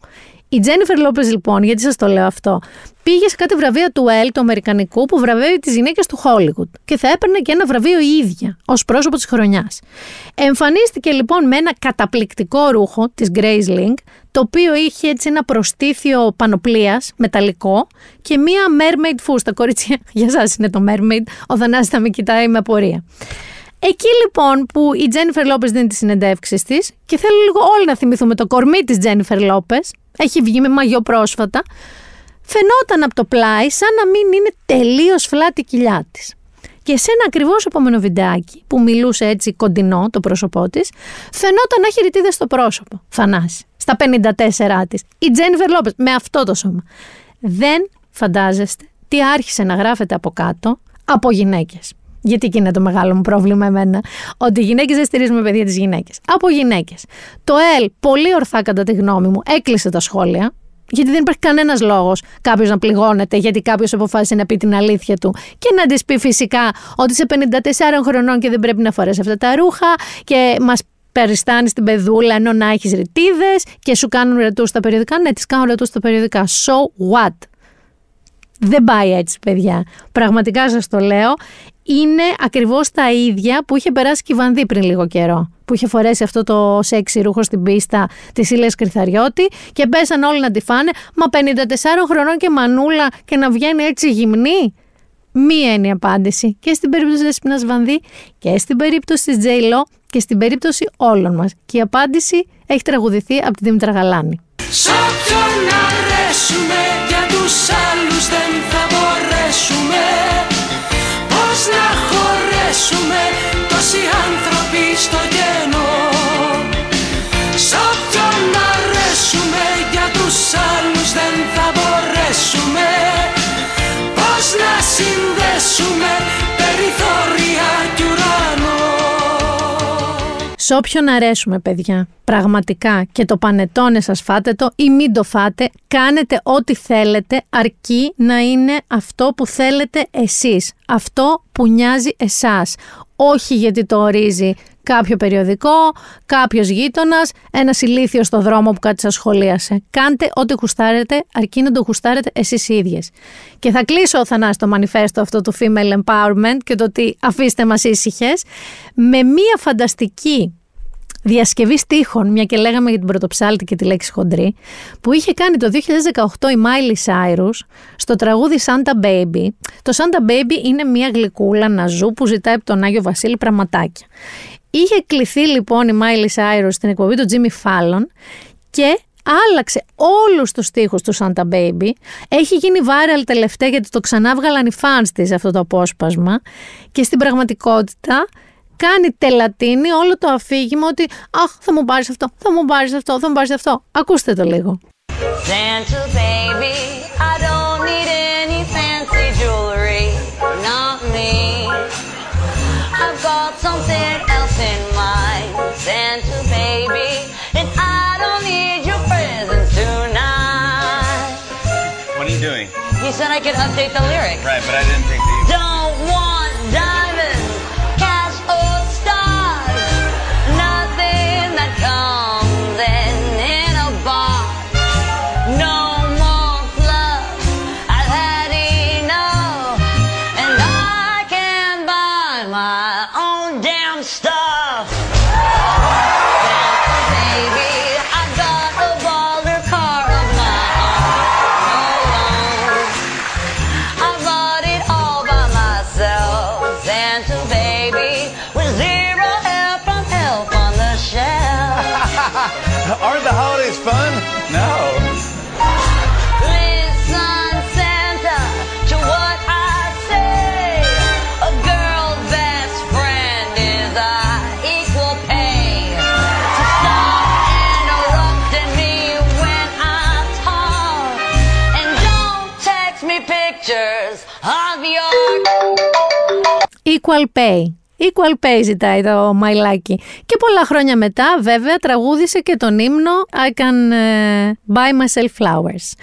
Η Τζένιφερ Λόπες, λοιπόν, γιατί σας το λέω αυτό, πήγε σε κάτι βραβεία του Ελ, του αμερικανικού, που βραβεύει τις γυναίκες του Χόλιγουντ. Και θα έπαιρνε και ένα βραβείο η ίδια, ως πρόσωπο της χρονιάς. Εμφανίστηκε λοιπόν με ένα καταπληκτικό ρούχο της Γκρέισλινγκ, το οποίο είχε έτσι ένα προστίθιο πανοπλίας, μεταλλικό, και μία mermaid φούστα. Κορίτσια, για σας είναι το mermaid, ο Θανάσης θα με κοιτάει με απορία. Εκεί λοιπόν που η Τζένιφερ Λόπες δίνει τις συνεντεύξεις της, και θέλω λίγο όλοι να θυμηθούμε το κορμί της Τζένιφερ Λόπες, έχει βγει με μαγιό πρόσφατα, φαινόταν από το πλάι σαν να μην είναι τελείως φλάτη η κοιλιά της. Και σε ένα ακριβώς επόμενο βιντεάκι που μιλούσε έτσι κοντινό το πρόσωπό της, φαινόταν να έχει ρητίδες στο πρόσωπο, Θανάση, στα πενήντα τέσσερα της, η Τζένιφερ Λόπες με αυτό το σώμα. Δεν φαντάζεστε τι άρχισε να γράφεται από κάτω από γυναίκες. Γιατί εκεί είναι το μεγάλο μου πρόβλημα εμένα. Ότι οι γυναίκες δεν στηρίζουμε, παιδιά, τις γυναίκες. Από γυναίκες. Το Ελ, πολύ ορθά κατά τη γνώμη μου, έκλεισε τα σχόλια. Γιατί δεν υπάρχει κανένας λόγος κάποιος να πληγώνεται, γιατί κάποιος αποφάσισε να πει την αλήθεια του και να της πει φυσικά ότι είσαι πενήντα τεσσάρων χρονών και δεν πρέπει να φοράς αυτά τα ρούχα και μας περιστάνεις την παιδούλα ενώ να έχεις ρητίδες και σου κάνουν ρετούς στα περιοδικά. Ναι, τις κάνουν ρετούς στα περιοδικά. So what? Δεν πάει έτσι, παιδιά. Πραγματικά σας το λέω. Είναι ακριβώς τα ίδια που είχε περάσει και η Βανδή πριν λίγο καιρό. Που είχε φορέσει αυτό το σεξι ρούχο στην πίστα της Ήλιας Κρυθαριώτη και πέσαν όλοι να τη φάνε. Μα πενήντα τεσσάρων χρονών και μανούλα και να βγαίνει έτσι γυμνή. Μία είναι η απάντηση. Και στην περίπτωση της Δέσποινας Βανδή και στην περίπτωση της Τζέι Λο και στην περίπτωση όλων μας. Και η απάντηση έχει τραγουδηθεί από τη Δήμητρα Γαλάνη. Σ' όποιον αρέσουμε, για τους άλλους δεν θα μπορέσουμε. Πώς να χωρέσουμε, τόσοι άνθρωποι στο γένο. Σ' όποιον αρέσουμε, για τους άλλους δεν θα μπορέσουμε. Πώς να συνδέσουμε περιθώρια κι ουρανό. Σ' σε όποιον αρέσουμε, παιδιά. Πραγματικά. Και το πανετόνε σας φάτε το ή μην το φάτε. Κάνετε ό,τι θέλετε, αρκεί να είναι αυτό που θέλετε εσείς. Αυτό που νοιάζει εσάς. Όχι γιατί το ορίζει κάποιο περιοδικό, κάποιος γείτονας, ένας ηλίθιος στο δρόμο που κάτι σας σχολίασε. Κάντε ό,τι γουστάρετε, αρκεί να το γουστάρετε εσείς οι ίδιες. Και θα κλείσω, Θανάση, το μανιφέστο αυτό του Female Empowerment και το ότι αφήστε μας ήσυχες, με μία φανταστική διασκευή στίχων, μια και λέγαμε για την πρωτοψάλτη και τη λέξη χοντρή, που είχε κάνει το δύο χιλιάδες δεκαοκτώ η Miley Cyrus στο τραγούδι Santa Baby. Το Santa Baby είναι μια γλυκούλα ναζού που ζητάει από τον Άγιο Βασίλη πραγματάκια. Είχε κληθεί λοιπόν η Miley Cyrus στην εκπομπή του Jimmy Fallon και άλλαξε όλους τους στίχους του Santa Baby. Έχει γίνει viral τελευταία γιατί το ξανά βγάλαν οι fans της αυτό το απόσπασμα και στην πραγματικότητα κάνει τελατίνη όλο το αφήγημα ότι αχ, θα μου πάρεις αυτό, θα μου πάρεις αυτό, θα μου πάρεις αυτό. Ακούστε το λίγο. Santa baby, I don't need any fancy jewelry, not me. I've got something else in mind. Santa baby, and I don't need your presents tonight. What are you doing? You said I could update the lyric. Right, but I didn't think that you don't want diamonds. Equal pay. Equal pay ζητάει το μαϊλάκι. Και πολλά χρόνια μετά βέβαια τραγούδισε και τον ύμνο I can uh, buy myself flowers,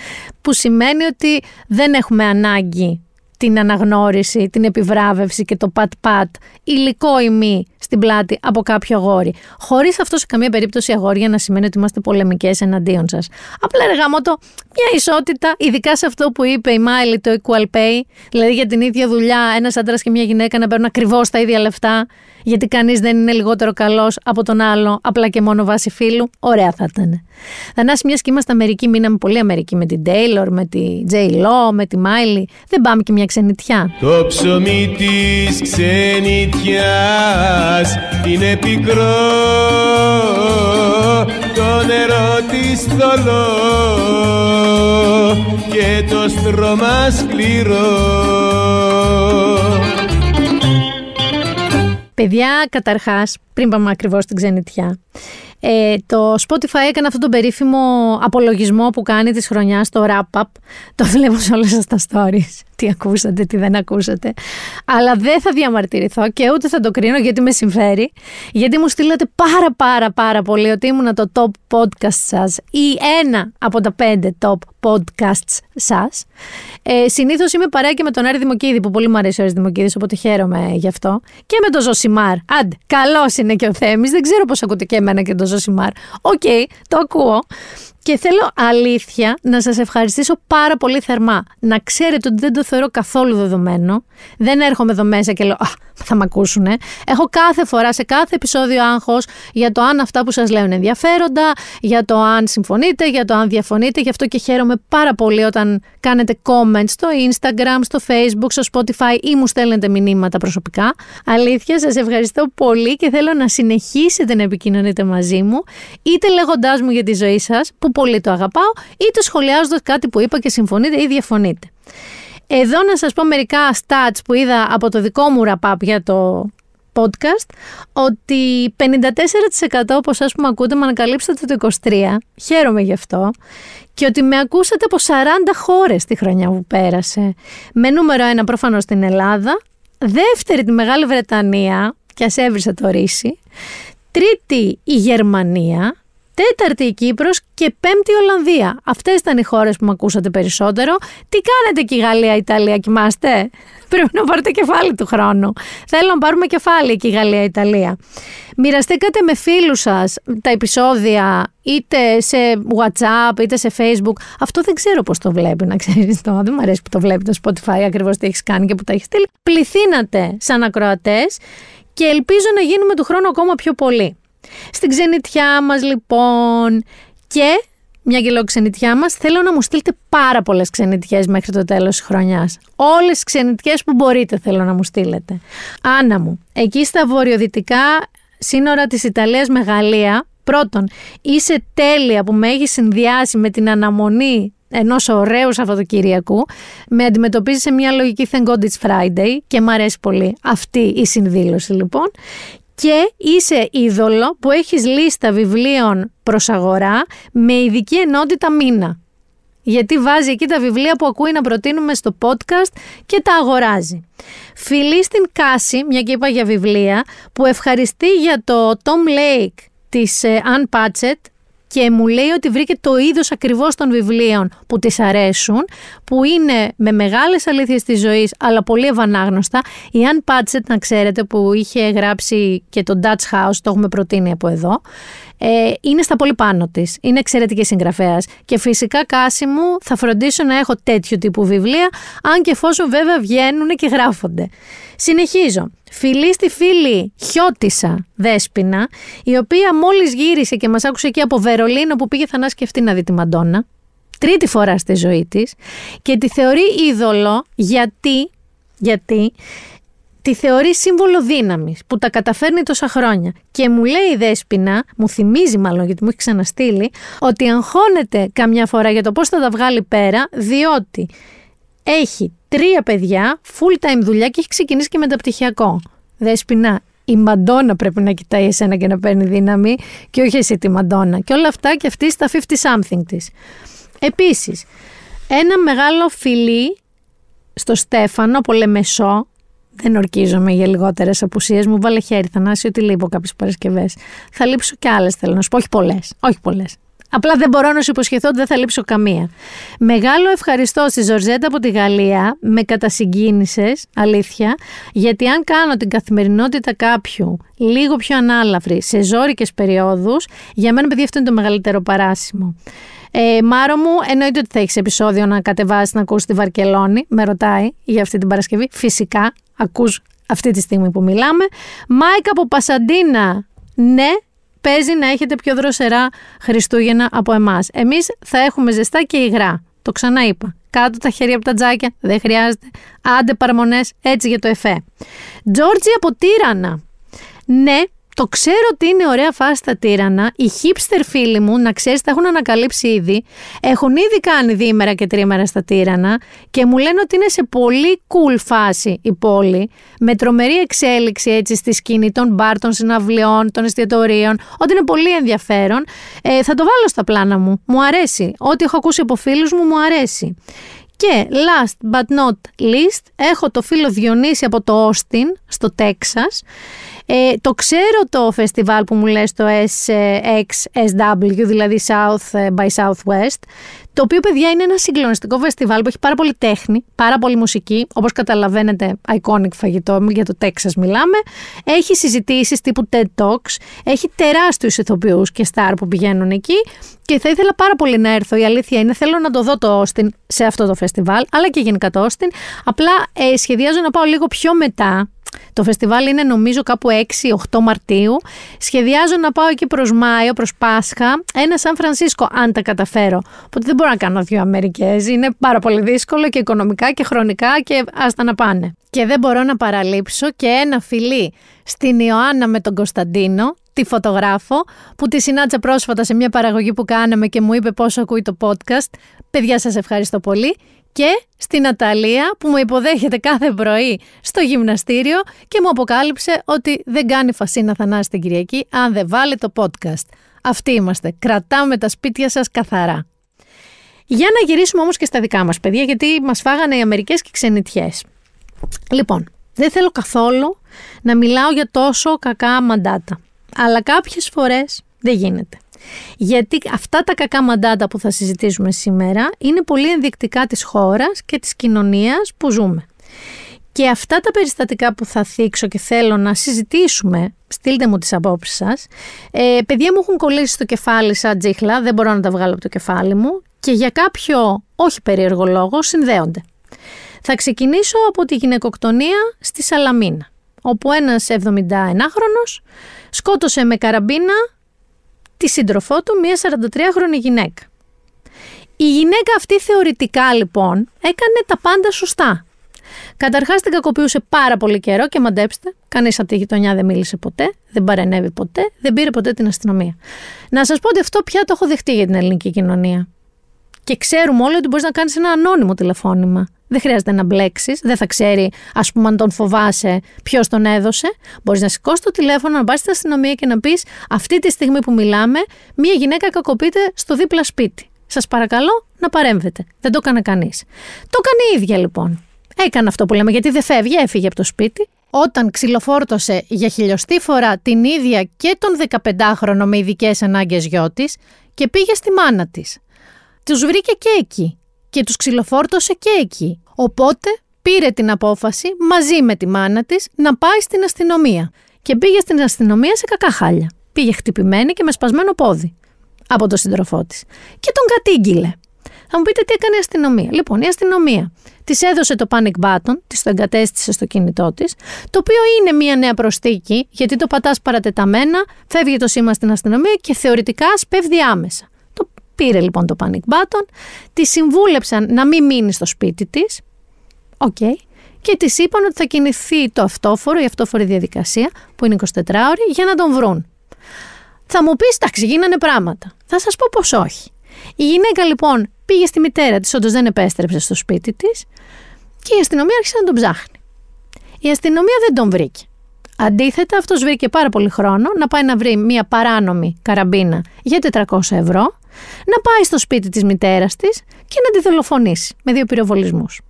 που σημαίνει ότι δεν έχουμε ανάγκη την αναγνώριση, την επιβράβευση και το πατ-πατ, υλικό ή μη, στην πλάτη από κάποιο αγόρι. Χωρίς αυτό σε καμία περίπτωση, αγόρια, να σημαίνει ότι είμαστε πολεμικές εναντίον σας. Απλά ρε γαμώτο, μια ισότητα, ειδικά σε αυτό που είπε η Μάιλι, το equal pay, δηλαδή για την ίδια δουλειά ένας άντρας και μια γυναίκα να παίρνουν ακριβώς τα ίδια λεφτά, γιατί κανείς δεν είναι λιγότερο καλός από τον άλλο, απλά και μόνο βάσει φύλου. Ωραία θα ήταν. Θανάση, μιας και είμαστε Αμερική, μείναμε πολύ Αμερική με την Taylor, με τη J. Lo, με τη Miley. Δεν πάμε και μια ξενιτιά. Το ψωμί της ξενιτιάς είναι πικρό, το νερό της θολό και το στρώμα σκληρό. Παιδιά, καταρχάς, πριν πάμε ακριβώς στην ξενιτιά, ε, το Spotify έκανε αυτόν τον περίφημο απολογισμό που κάνει της χρονιάς, το wrap-up. Το βλέπω σε όλες σας τα stories. Τι ακούσατε, τι δεν ακούσατε. Αλλά δεν θα διαμαρτυρηθώ και ούτε θα το κρίνω γιατί με συμφέρει. Γιατί μου στείλατε πάρα πάρα πάρα πολύ ότι ήμουνα το top podcast σας ή ένα από τα πέντε top podcasts σας. Ε, συνήθως είμαι παρέα και με τον Άρη Δημοκίδη, που πολύ μου αρέσει ο Άρης Δημοκίδης, οπότε χαίρομαι γι' αυτό. Και με τον Ζωσιμάρ. Άντε, καλός είναι και ο Θέμης. Δεν ξέρω πώς ακούτε και εμένα και τον Ζωσιμάρ. Οκ, okay, το ακούω. Και θέλω αλήθεια να σας ευχαριστήσω πάρα πολύ θερμά. Να ξέρετε ότι δεν το θεωρώ καθόλου δεδομένο. Δεν έρχομαι εδώ μέσα και λέω «Α, θα μ' ακούσουνε». Έχω κάθε φορά, σε κάθε επεισόδιο, άγχος για το αν αυτά που σας λέω είναι ενδιαφέροντα, για το αν συμφωνείτε, για το αν διαφωνείτε. Γι' αυτό και χαίρομαι πάρα πολύ όταν κάνετε comments στο Instagram, στο Facebook, στο Spotify ή μου στέλνετε μηνύματα προσωπικά. Αλήθεια, σας ευχαριστώ πολύ και θέλω να συνεχίσετε να επικοινωνείτε μαζί μου, είτε λέγοντάς μου για τη ζωή σας, που πολύ το αγαπάω, είτε σχολιάζοντας κάτι που είπα και συμφωνείτε ή διαφωνείτε. Εδώ να σας πω μερικά stats που είδα από το δικό μου wrap-up για το podcast, ότι πενήντα τέσσερα τοις εκατό από εσάς που με ακούτε με ανακαλύψατε το είκοσι τρία, χαίρομαι γι' αυτό, και ότι με ακούσατε από σαράντα χώρες τη χρονιά που πέρασε, με νούμερο ένα προφανώς την Ελλάδα, δεύτερη τη Μεγάλη Βρετανία, και ας έβρισα το ρίσι, τρίτη η Γερμανία, τέταρτη η Κύπρος και πέμπτη η Ολλανδία. Αυτές ήταν οι χώρες που με ακούσατε περισσότερο. Τι κάνετε και η Γαλλία, η Ιταλία, κοιμάστε? Πρέπει να πάρετε κεφάλι του χρόνου. Θέλω να πάρουμε κεφάλι και η Γαλλία, η Ιταλία. Μοιραστήκατε με φίλους σας τα επεισόδια είτε σε WhatsApp είτε σε Facebook. Αυτό δεν ξέρω πώς το βλέπει, να ξέρεις το. Δεν μου αρέσει που το βλέπει το Spotify ακριβώς τι έχεις κάνει και που τα έχεις στείλει. Πληθύνατε σαν ακροατές και ελπίζω να γίνουμε του χρόνου ακόμα πιο πολύ. Στην ξενιτιά μας λοιπόν, και μια και λόγω ξενιτιά μας, θέλω να μου στείλετε πάρα πολλές ξενιτιές μέχρι το τέλος της χρονιάς. Όλες τις ξενιτιές που μπορείτε θέλω να μου στείλετε. Άννα μου, εκεί στα βορειοδυτικά σύνορα της Ιταλίας με Γαλλία, πρώτον, είσαι τέλεια που με έχεις συνδυάσει με την αναμονή ενός ωραίου Σαββατοκυριακού. Με αντιμετωπίζει σε μια λογική Thank God It's Friday και μ' αρέσει πολύ αυτή η συνδήλωση λοιπόν. Και είσαι είδωλο που έχεις λίστα βιβλίων προς αγορά με ειδική ενότητα μήνα. Γιατί βάζει εκεί τα βιβλία που ακούει να προτείνουμε στο podcast και τα αγοράζει. Φιλή στην Κάση, μια και είπα για βιβλία, που ευχαριστεί για το Tom Lake της Ann Patchett και μου λέει ότι βρήκε το είδος ακριβώς των βιβλίων που της αρέσουν, που είναι με μεγάλες αλήθειες της ζωής, αλλά πολύ ευανάγνωστα. Η Ann Patchett, να ξέρετε, που είχε γράψει και το Dutch House, το έχουμε προτείνει από εδώ, ε, είναι στα πολύ πάνω της. Είναι εξαιρετική συγγραφέας. Και φυσικά, Κάση μου, θα φροντίσω να έχω τέτοιου τύπου βιβλία, αν και εφόσον βέβαια βγαίνουν και γράφονται. Συνεχίζω. Φιλή στη φίλη Χιώτισσα Δέσποινα, η οποία μόλις γύρισε και μας άκουσε εκεί από Βερολίνο που πήγε Θανάση και αυτή να δει τη Μαντόνα, τρίτη φορά στη ζωή της, και τη θεωρεί είδωλο γιατί, γιατί τη θεωρεί σύμβολο δύναμης που τα καταφέρνει τόσα χρόνια. Και μου λέει η Δέσποινα, μου θυμίζει μάλλον γιατί μου έχει ξαναστείλει, ότι αγχώνεται καμιά φορά για το πώς θα τα βγάλει πέρα, διότι έχει τρία παιδιά, full time δουλειά και έχει ξεκινήσει και μεταπτυχιακό. Δέσποινα, η Μαντόνα πρέπει να κοιτάει εσένα και να παίρνει δύναμη και όχι εσύ τη Μαντόνα. Και όλα αυτά και αυτή στα πενήντα something της. Επίσης, ένα μεγάλο φιλί στο Στέφανο από Λεμεσό. Δεν ορκίζομαι για λιγότερες απουσίες. Μου βάλε χέρι, Θανάση, ότι λείπω κάποιες Παρασκευές. Θα λείψω κι άλλες, θέλω να σου πω. Όχι πολλές. Όχι πολλές. Απλά δεν μπορώ να σου υποσχεθώ ότι δεν θα λείψω καμία. Μεγάλο ευχαριστώ στη Ζορζέτα από τη Γαλλία. Με κατασυγκίνησες, αλήθεια. Γιατί αν κάνω την καθημερινότητα κάποιου λίγο πιο ανάλαφρη σε ζόρικες περιόδους, για μένα, παιδιά, αυτό είναι το μεγαλύτερο παράσημο. Ε, Μάρο μου, εννοείται ότι θα έχεις επεισόδιο να κατεβάσεις να ακούσεις τη Βαρκελόνη. Με ρωτάει για αυτή την Παρασκευή. Φυσικά, ακούς αυτή τη στιγμή που μιλάμε. Μάικα από Πασαντίνα, ναι. Παίζει να έχετε πιο δροσερά Χριστούγεννα από εμάς. Εμείς θα έχουμε ζεστά και υγρά. Το ξαναείπα. Κάτω τα χέρια από τα τζάκια. Δεν χρειάζεται. Άντε παρμονές. Έτσι για το εφέ. Τζόρτζι από Τύρανα. Ναι, το ξέρω ότι είναι ωραία φάση στα Τύρανα. Οι hipster φίλοι μου, να ξέρεις, τα έχουν ανακαλύψει ήδη. Έχουν ήδη κάνει διήμερα και τρίμερα στα Τύρανα και μου λένε ότι είναι σε πολύ cool φάση η πόλη. Με τρομερή εξέλιξη έτσι στη σκηνή των μπαρ, των συναυλιών, των εστιατορίων. Ότι είναι πολύ ενδιαφέρον. Ε, θα το βάλω στα πλάνα μου. Μου αρέσει. Ό,τι έχω ακούσει από φίλους μου μου αρέσει. Και last but not least, έχω το φίλο Διονύση από το Όστιν, στο Τέξας. Ε, το ξέρω το φεστιβάλ που μου λες, το Ες Εξ Ες Ντάμπλιου, δηλαδή South by Southwest, το οποίο, παιδιά, είναι ένα συγκλονιστικό φεστιβάλ που έχει πάρα πολύ τέχνη, πάρα πολύ μουσική, όπως καταλαβαίνετε, iconic φαγητό, για το Τέξας μιλάμε, έχει συζητήσεις τύπου TED Talks, έχει τεράστιους ηθοποιούς και star που πηγαίνουν εκεί και θα ήθελα πάρα πολύ να έρθω, η αλήθεια είναι, θέλω να το δω το Austin σε αυτό το φεστιβάλ, αλλά και γενικά το Austin, απλά ε, σχεδιάζω να πάω λίγο πιο μετά. Το φεστιβάλ είναι νομίζω κάπου έξι με οκτώ Μαρτίου. Σχεδιάζω να πάω εκεί προς Μάιο, προς Πάσχα, ένα Σαν Φρανσίσκο, αν τα καταφέρω. Οπότε δεν μπορώ να κάνω δύο Αμερικές. Είναι πάρα πολύ δύσκολο και οικονομικά και χρονικά και άστα να πάνε. Και δεν μπορώ να παραλείψω και ένα φιλί στην Ιωάννα με τον Κωνσταντίνο, τη φωτογράφο, που τη συνάντησα πρόσφατα σε μια παραγωγή που κάναμε και μου είπε πόσο ακούει το podcast. Παιδιά, σας ευχαριστώ πολύ. Και στην Αταλία που μου υποδέχεται κάθε πρωί στο γυμναστήριο και μου αποκάλυψε ότι δεν κάνει φασίνα, Θανάση, την Κυριακή αν δεν βάλει το podcast. Αυτοί είμαστε. Κρατάμε τα σπίτια σας καθαρά. Για να γυρίσουμε όμως και στα δικά μας, παιδιά, γιατί μας φάγανε οι Αμερικές και οι ξενιτιές. Λοιπόν, δεν θέλω καθόλου να μιλάω για τόσο κακά μαντάτα. αλλά κάποιες φορές δεν γίνεται. Γιατί αυτά τα κακά μαντάτα που θα συζητήσουμε σήμερα είναι πολύ ενδεικτικά της χώρας και της κοινωνίας που ζούμε. Και αυτά τα περιστατικά που θα θίξω και θέλω να συζητήσουμε, στείλτε μου τις απόψεις σας. Ε, παιδιά μου έχουν κολλήσει στο κεφάλι σαν τσίχλα, δεν μπορώ να τα βγάλω από το κεφάλι μου και για κάποιο όχι περίεργο λόγο συνδέονται. Θα ξεκινήσω από τη γυναικοκτονία στη Σαλαμίνα, όπου ένας εβδομήντα ενός χρονών σκότωσε με καραμπίνα τη σύντροφό του, μια σαράντα τρία χρονών γυναίκα. Η γυναίκα αυτή θεωρητικά λοιπόν έκανε τα πάντα σωστά. Καταρχάς την κακοποιούσε πάρα πολύ καιρό και μαντέψτε, κανείς από τη γειτονιά δεν μίλησε ποτέ, δεν παρενέβη ποτέ, δεν πήρε ποτέ την αστυνομία. Να σας πω ότι αυτό πια το έχω δεχτεί για την ελληνική κοινωνία. Και ξέρουμε όλοι ότι μπορείς να κάνεις ένα ανώνυμο τηλεφώνημα. Δεν χρειάζεται να μπλέξεις, δεν θα ξέρει, ας πούμε, αν τον φοβάσαι ποιος τον έδωσε. Μπορείς να σηκώσεις το τηλέφωνο, να πάρεις την αστυνομία και να πεις: αυτή τη στιγμή που μιλάμε, μία γυναίκα κακοποιείται στο δίπλα σπίτι. Σας παρακαλώ να παρέμβετε. Δεν το έκανε κανείς. Το έκανε η ίδια λοιπόν. Έκανε αυτό που λέμε, γιατί δεν φεύγει, έφυγε από το σπίτι. Όταν ξυλοφόρτωσε για χιλιοστή φορά την ίδια και τον δεκαπεντάχρονο με ειδικές ανάγκες γιο της και πήγε στη μάνα της. Τους βρήκε και εκεί και τους ξυλοφόρτωσε και εκεί. Οπότε πήρε την απόφαση μαζί με τη μάνα της να πάει στην αστυνομία. Και πήγε στην αστυνομία σε κακά χάλια. Πήγε χτυπημένη και με σπασμένο πόδι από τον σύντροφό της. Και τον κατήγγειλε. Θα μου πείτε τι έκανε η αστυνομία. Λοιπόν, η αστυνομία της έδωσε το panic button, της το εγκατέστησε στο κινητό της, το οποίο είναι μια νέα προσθήκη, γιατί το πατάς παρατεταμένα, φεύγει το σήμα στην αστυνομία και θεωρητικά σπεύδει άμεσα. Το πήρε λοιπόν το panic button, της συμβούλεψαν να μην μείνει στο σπίτι της, okay, και της είπαν ότι θα κινηθεί το αυτόφορο, η αυτόφορη διαδικασία, που είναι εικοσιτετράωρη, για να τον βρουν. Θα μου πεις, εντάξει, γίνανε πράγματα. Θα σας πω πως όχι. Η γυναίκα λοιπόν πήγε στη μητέρα της, όντως δεν επέστρεψε στο σπίτι της και η αστυνομία άρχισε να τον ψάχνει. Η αστυνομία δεν τον βρήκε. Αντίθετα, αυτός βρήκε πάρα πολύ χρόνο να πάει να βρει μια παράνομη καραμπίνα για τετρακόσια ευρώ, να πάει στο σπίτι της μητέρας της και να τη δολοφονήσει με δύο πυροβολισμούς.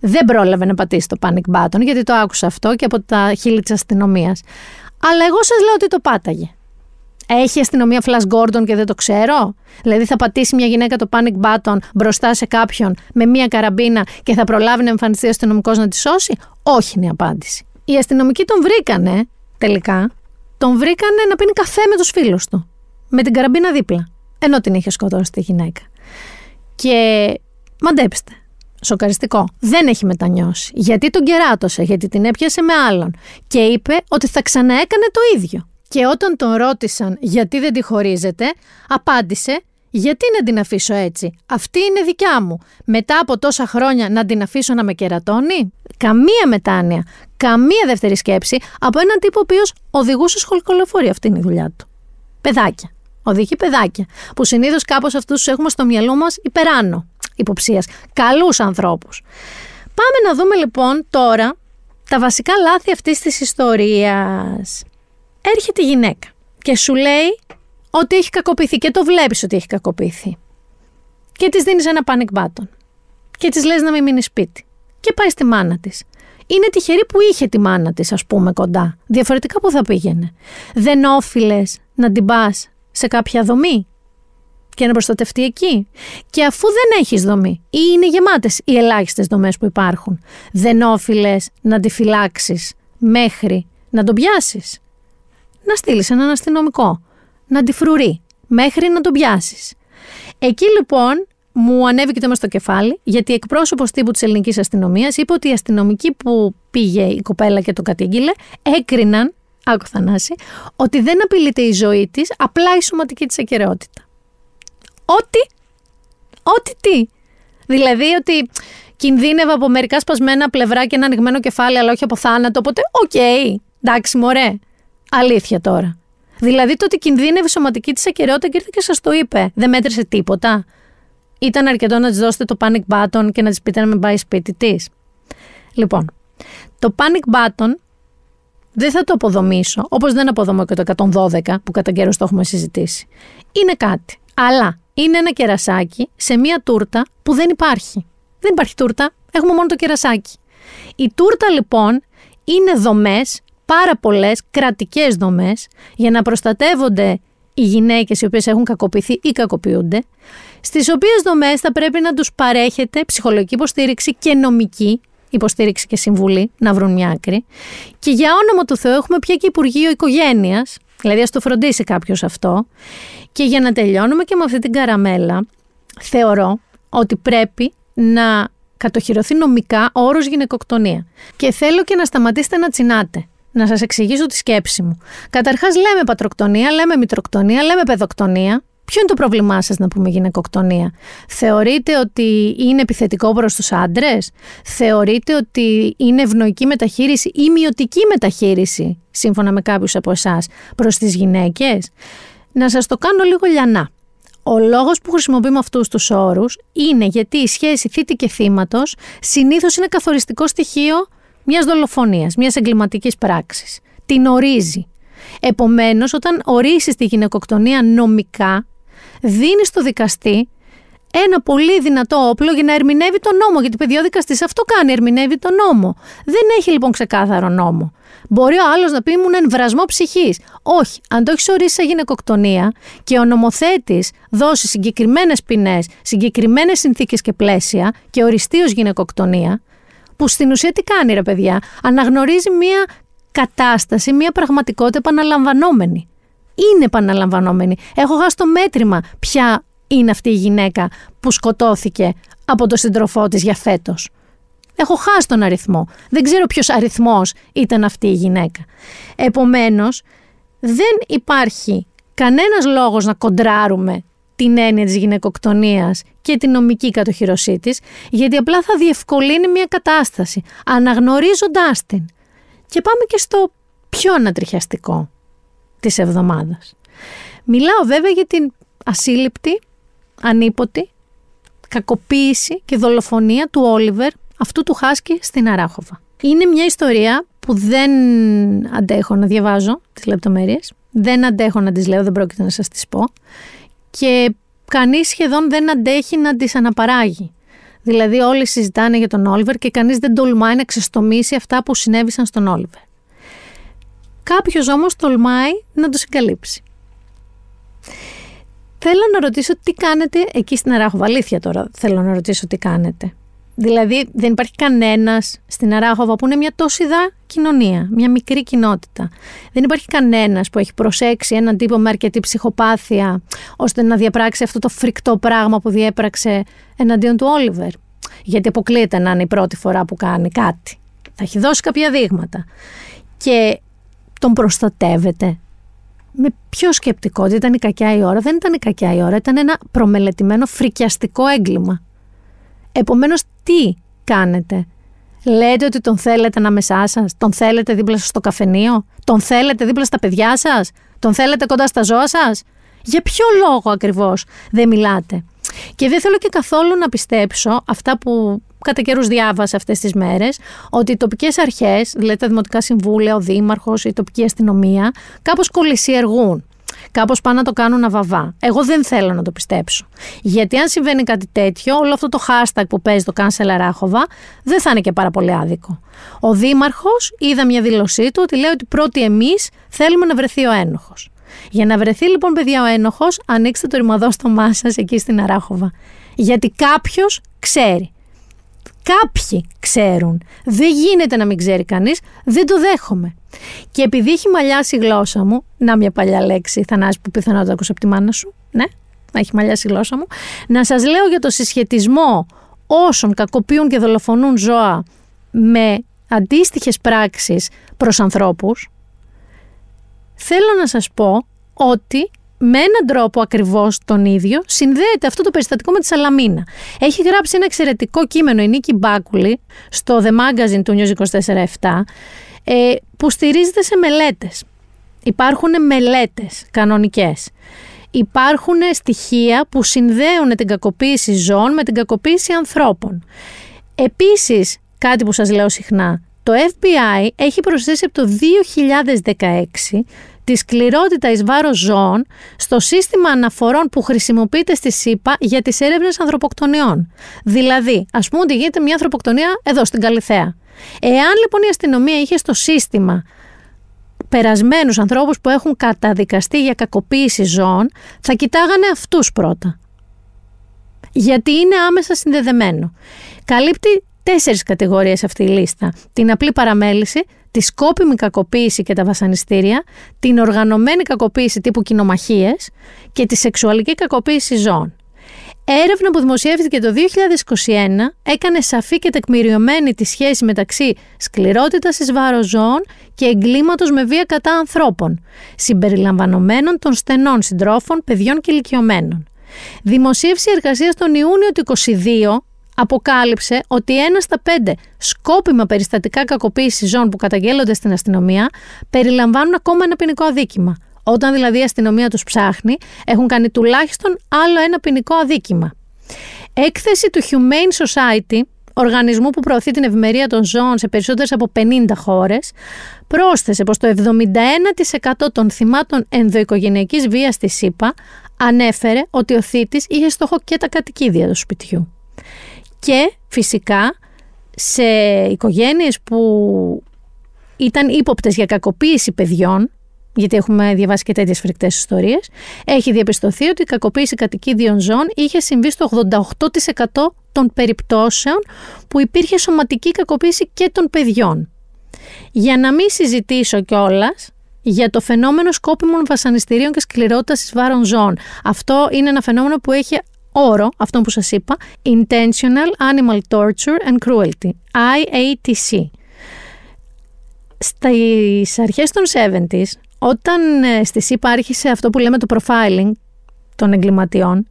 Δεν πρόλαβε να πατήσει το panic button, γιατί το άκουσα αυτό και από τα χείλη της αστυνομίας. Αλλά εγώ σας λέω ότι το πάταγε. Έχει αστυνομία Flash Gordon και δεν το ξέρω. Δηλαδή θα πατήσει μια γυναίκα το panic button μπροστά σε κάποιον με μια καραμπίνα και θα προλάβει να εμφανιστεί ο αστυνομικός να τη σώσει. Όχι είναι η απάντηση. Οι αστυνομικοί τον βρήκανε τελικά. Τον βρήκανε να πίνει καφέ με τους φίλους του. Με την καραμπίνα δίπλα. Ενώ την είχε σκοτώσει τη γυναίκα. Και μαντέψτε. Σοκαριστικό. Δεν έχει μετανιώσει. Γιατί τον κεράτωσε, γιατί την έπιασε με άλλον. Και είπε ότι θα ξαναέκανε το ίδιο. Και όταν τον ρώτησαν γιατί δεν τη χωρίζεται, απάντησε «Γιατί να την αφήσω έτσι, αυτή είναι δικιά μου, μετά από τόσα χρόνια να την αφήσω να με κερατώνει». Καμία μετάνοια, καμία δεύτερη σκέψη από έναν τύπο ο οποίος οδηγούσε σχολικό λεωφορείο, αυτή είναι η δουλειά του. Παιδάκια, οδηγεί παιδάκια, που συνήθως κάπως αυτούς τους έχουμε στο μυαλό μας υπεράνω υποψίας, καλούς ανθρώπους. Πάμε να δούμε λοιπόν τώρα τα βασικά λάθη αυτής της ιστορίας. Έρχεται η γυναίκα και σου λέει ότι έχει κακοποιηθεί και το βλέπεις ότι έχει κακοποιηθεί. Και της δίνεις ένα panic button. Και της λες να μην μείνει σπίτι. Και πάει στη μάνα της. Είναι τυχερή που είχε τη μάνα της, ας πούμε, κοντά. Διαφορετικά που θα πήγαινε. Δεν όφιλες να την πας σε κάποια δομή και να προστατευτεί εκεί. Και αφού δεν έχεις δομή ή είναι γεμάτες οι ελάχιστες δομές που υπάρχουν, δεν όφιλες να τη φυλάξεις μέχρι να τον πιάσεις. Να στείλεις έναν αστυνομικό, να τη φρουρεί, μέχρι να τον πιάσεις. Εκεί λοιπόν μου ανέβηκε το μέσα στο κεφάλι, γιατί εκπρόσωπος τύπου της ελληνικής αστυνομίας είπε ότι οι αστυνομικοί που πήγε η κοπέλα και το κατήγγειλε έκριναν, άκου Θανάση, ότι δεν απειλείται η ζωή της, απλά η σωματική της ακεραιότητα. Ό,τι, ό,τι τι. Δηλαδή ότι κινδύνευε από μερικά σπασμένα πλευρά και ένα ανοιγμένο κεφάλι, αλλά όχι από θάνατο, οπότε οκ, okay, εντάξει μωρέ. Αλήθεια τώρα. Δηλαδή το ότι κινδύνευε η σωματική της ακεραιότητα και ήρθε και σας το είπε. Δεν μέτρησε τίποτα. Ήταν αρκετό να της δώσετε το panic button και να της πείτε να μην πάει σπίτι της. Λοιπόν, το panic button δεν θα το αποδομήσω, όπως δεν αποδομώ και το εκατόν δώδεκα που κατά καιρούς το έχουμε συζητήσει. Είναι κάτι. Αλλά είναι ένα κερασάκι σε μία τούρτα που δεν υπάρχει. Δεν υπάρχει τούρτα, έχουμε μόνο το κερασάκι. Η τούρτα λοιπόν είναι δομές πάρα πολλές κρατικές δομές για να προστατεύονται οι γυναίκες οι οποίες έχουν κακοποιηθεί ή κακοποιούνται, στις οποίες δομές θα πρέπει να τους παρέχεται ψυχολογική υποστήριξη και νομική υποστήριξη και συμβουλή, να βρουν μια άκρη. Και για όνομα του Θεού έχουμε πια και Υπουργείο Οικογένειας, δηλαδή ας το φροντίσει κάποιος αυτό. Και για να τελειώνουμε και με αυτή την καραμέλα, θεωρώ ότι πρέπει να κατοχυρωθεί νομικά ο όρος γυναικοκτονία. Και θέλω και να σταματήσετε να τσινάτε. Να σας εξηγήσω τη σκέψη μου. Καταρχάς λέμε πατροκτονία, λέμε μητροκτονία, λέμε παιδοκτονία. Ποιο είναι το πρόβλημά σας να πούμε γυναικοκτονία? Θεωρείτε ότι είναι επιθετικό προς τους άντρες? Θεωρείτε ότι είναι ευνοϊκή μεταχείριση ή μειωτική μεταχείριση, σύμφωνα με κάποιους από εσάς, προς τις γυναίκες? Να σας το κάνω λίγο λιανά. Ο λόγος που χρησιμοποιούμε αυτούς τους όρους είναι γιατί η σχέση θήτη και θύματος συνήθως είναι καθοριστικό στοιχείο μιας δολοφονίας, μιας εγκληματικής πράξης. Την ορίζει. Επομένως, όταν ορίσεις τη γυναικοκτονία νομικά, δίνεις στο δικαστή ένα πολύ δυνατό όπλο για να ερμηνεύει τον νόμο. Γιατί, παιδιά, ο δικαστής αυτό κάνει, ερμηνεύει τον νόμο. Δεν έχει λοιπόν ξεκάθαρο νόμο. Μπορεί ο άλλος να πει ήμουν εμβρασμό ψυχής. Όχι, αν το έχεις ορίσει σε γυναικοκτονία και ο νομοθέτης δώσει συγκεκριμένες ποινές, συγκεκριμένες συνθήκες και πλαίσια και οριστεί ως γυναικοκτονία, που στην ουσία τι κάνει, ρε παιδιά? Αναγνωρίζει μία κατάσταση, μία πραγματικότητα επαναλαμβανόμενη. Είναι επαναλαμβανόμενη. Έχω χάσει το μέτρημα ποια είναι αυτή η γυναίκα που σκοτώθηκε από τον σύντροφό της για φέτος. Έχω χάσει τον αριθμό. Δεν ξέρω ποιος αριθμός ήταν αυτή η γυναίκα. Επομένως, δεν υπάρχει κανένας λόγος να κοντράρουμε την έννοια της γυναικοκτονίας και την νομική κατοχυρωσή της, γιατί απλά θα διευκολύνει μια κατάσταση, αναγνωρίζοντάς την. Και πάμε και στο πιο ανατριχιαστικό της εβδομάδας. Μιλάω βέβαια για την ασύλληπτη, ανίποτη κακοποίηση και δολοφονία του Όλιβερ, αυτού του Χάσκι στην Αράχοβα. Είναι μια ιστορία που δεν αντέχω να διαβάζω τις λεπτομέρειες, δεν αντέχω να τις λέω, δεν πρόκειται να σας τις πω, και κανείς σχεδόν δεν αντέχει να τις αναπαράγει. Δηλαδή όλοι συζητάνε για τον Όλιβερ και κανείς δεν τολμάει να ξεστομίσει αυτά που συνέβησαν στον Όλιβερ. Κάποιος όμως τολμάει να το συγκαλύψει. Θέλω να ρωτήσω τι κάνετε εκεί στην Αράχοβα. Αλήθεια τώρα θέλω να ρωτήσω τι κάνετε. Δηλαδή δεν υπάρχει κανένας στην Αράχοβα, που είναι μια τόσιδα κοινωνία, μια μικρή κοινότητα. Δεν υπάρχει κανένας που έχει προσέξει έναν τύπο με αρκετή ψυχοπάθεια ώστε να διαπράξει αυτό το φρικτό πράγμα που διέπραξε εναντίον του Όλιβερ. Γιατί αποκλείεται να είναι η πρώτη φορά που κάνει κάτι. Θα έχει δώσει κάποια δείγματα. Και τον προστατεύεται. Με ποιο σκεπτικό? Δεν ήταν η κακιά η ώρα. Δεν ήταν η κακιά η ώρα. Ήταν ένα προμελετημένο φρικιαστικό έγκλημα. Επομένως, τι κάνετε? Λέτε ότι τον θέλετε ανάμεσά σας? Τον θέλετε δίπλα σας στο καφενείο? Τον θέλετε δίπλα στα παιδιά σας? Τον θέλετε κοντά στα ζώα σας? Για ποιο λόγο ακριβώς δεν μιλάτε? Και δεν θέλω και καθόλου να πιστέψω αυτά που κατά καιρούς διάβασα αυτές τις μέρες, ότι οι τοπικές αρχές, δηλαδή τα δημοτικά συμβούλια, ο δήμαρχος, η τοπική αστυνομία, κάπως κολυσιεργούν. Κάπως πάνε να το κάνουν αβαβά. Εγώ δεν θέλω να το πιστέψω. Γιατί αν συμβαίνει κάτι τέτοιο, όλο αυτό το hashtag που παίζει το Cancel Αράχοβα δεν θα είναι και πάρα πολύ άδικο. Ο δήμαρχος, είδα μια δήλωσή του, ότι λέει ότι πρώτοι εμείς θέλουμε να βρεθεί ο ένοχος. Για να βρεθεί λοιπόν, παιδιά, ο ένοχος, ανοίξτε το ρημαδόστομά σας εκεί στην Αράχοβα. Γιατί κάποιος ξέρει. Κάποιοι ξέρουν. Δεν γίνεται να μην ξέρει κανείς. Δεν το δέχομαι. Και επειδή έχει μαλλιάσει η γλώσσα μου, να μια παλιά λέξη, Θανάση, που πιθανότατα το ακούσα από τη μάνα σου, ναι, να έχει μαλλιάσει η γλώσσα μου, να σας λέω για το συσχετισμό όσων κακοποιούν και δολοφονούν ζώα με αντίστοιχες πράξεις προς ανθρώπους, θέλω να σας πω ότι με έναν τρόπο ακριβώς τον ίδιο συνδέεται αυτό το περιστατικό με τη Σαλαμίνα. Έχει γράψει ένα εξαιρετικό κείμενο η Νίκη Μπάκουλη στο The Magazine του News είκοσι τέσσερα επτά, που στηρίζεται σε μελέτες. Υπάρχουν μελέτες κανονικές. Υπάρχουν στοιχεία που συνδέουν την κακοποίηση ζώων με την κακοποίηση ανθρώπων. Επίσης, κάτι που σας λέω συχνά, το Εφ Μπι Άι έχει προσθέσει από το δύο χιλιάδες δεκαέξι τη σκληρότητα εις βάρος ζώων στο σύστημα αναφορών που χρησιμοποιείται στη ΣΥΠΑ για τις έρευνες ανθρωποκτονιών. Δηλαδή, ας πούμε ότι γίνεται μια ανθρωποκτονία εδώ στην Καλιθέα. Εάν λοιπόν η αστυνομία είχε στο σύστημα περασμένους ανθρώπους που έχουν καταδικαστεί για κακοποίηση ζώων, θα κοιτάγανε αυτούς πρώτα. Γιατί είναι άμεσα συνδεδεμένο. Καλύπτει τέσσερις κατηγορίες αυτή η λίστα. Την απλή παραμέληση, τη σκόπιμη κακοποίηση και τα βασανιστήρια, την οργανωμένη κακοποίηση τύπου κοινομαχίες και τη σεξουαλική κακοποίηση ζώων. Έρευνα που δημοσιεύτηκε το δύο χιλιάδες είκοσι ένα έκανε σαφή και τεκμηριωμένη τη σχέση μεταξύ σκληρότητας εις βάρος ζώων και εγκλήματος με βία κατά ανθρώπων, συμπεριλαμβανομένων των στενών συντρόφων, παιδιών και ηλικιωμένων. Δημοσίευση εργασίας τον Ιούνιο του είκοσι δύο αποκάλυψε ότι ένα στα πέντε σκόπιμα περιστατικά κακοποίησης ζώων που καταγγέλλονται στην αστυνομία περιλαμβάνουν ακόμα ένα ποινικό αδίκημα. Όταν δηλαδή η αστυνομία τους ψάχνει, έχουν κάνει τουλάχιστον άλλο ένα ποινικό αδίκημα. Έκθεση του Humane Society, οργανισμού που προωθεί την ευημερία των ζώων σε περισσότερες από πενήντα χώρες, πρόσθεσε πως το εβδομήντα ένα τοις εκατό των θυμάτων ενδοοικογενειακής βίας στη ΣΥΠΑ ανέφερε ότι ο θήτης είχε στόχο και τα κατοικίδια του σπιτιού. Και φυσικά σε οικογένειες που ήταν ύποπτες για κακοποίηση παιδιών, γιατί έχουμε διαβάσει και τέτοιες φρικτές ιστορίες, έχει διαπιστωθεί ότι η κακοποίηση κατοικίδιων ζώων είχε συμβεί στο ογδόντα οκτώ τοις εκατό των περιπτώσεων που υπήρχε σωματική κακοποίηση και των παιδιών. Για να μην συζητήσω κιόλας για το φαινόμενο σκόπιμων βασανιστήριων και σκληρότητας εις βάρος ζώων. Αυτό είναι ένα φαινόμενο που έχει όρο, αυτό που σας είπα, Intentional Animal Torture and Cruelty, άι έι τι σι. Στις αρχές των εβδομήντα, όταν στη ΣΥΠΑ άρχισε αυτό που λέμε το profiling των εγκληματιών,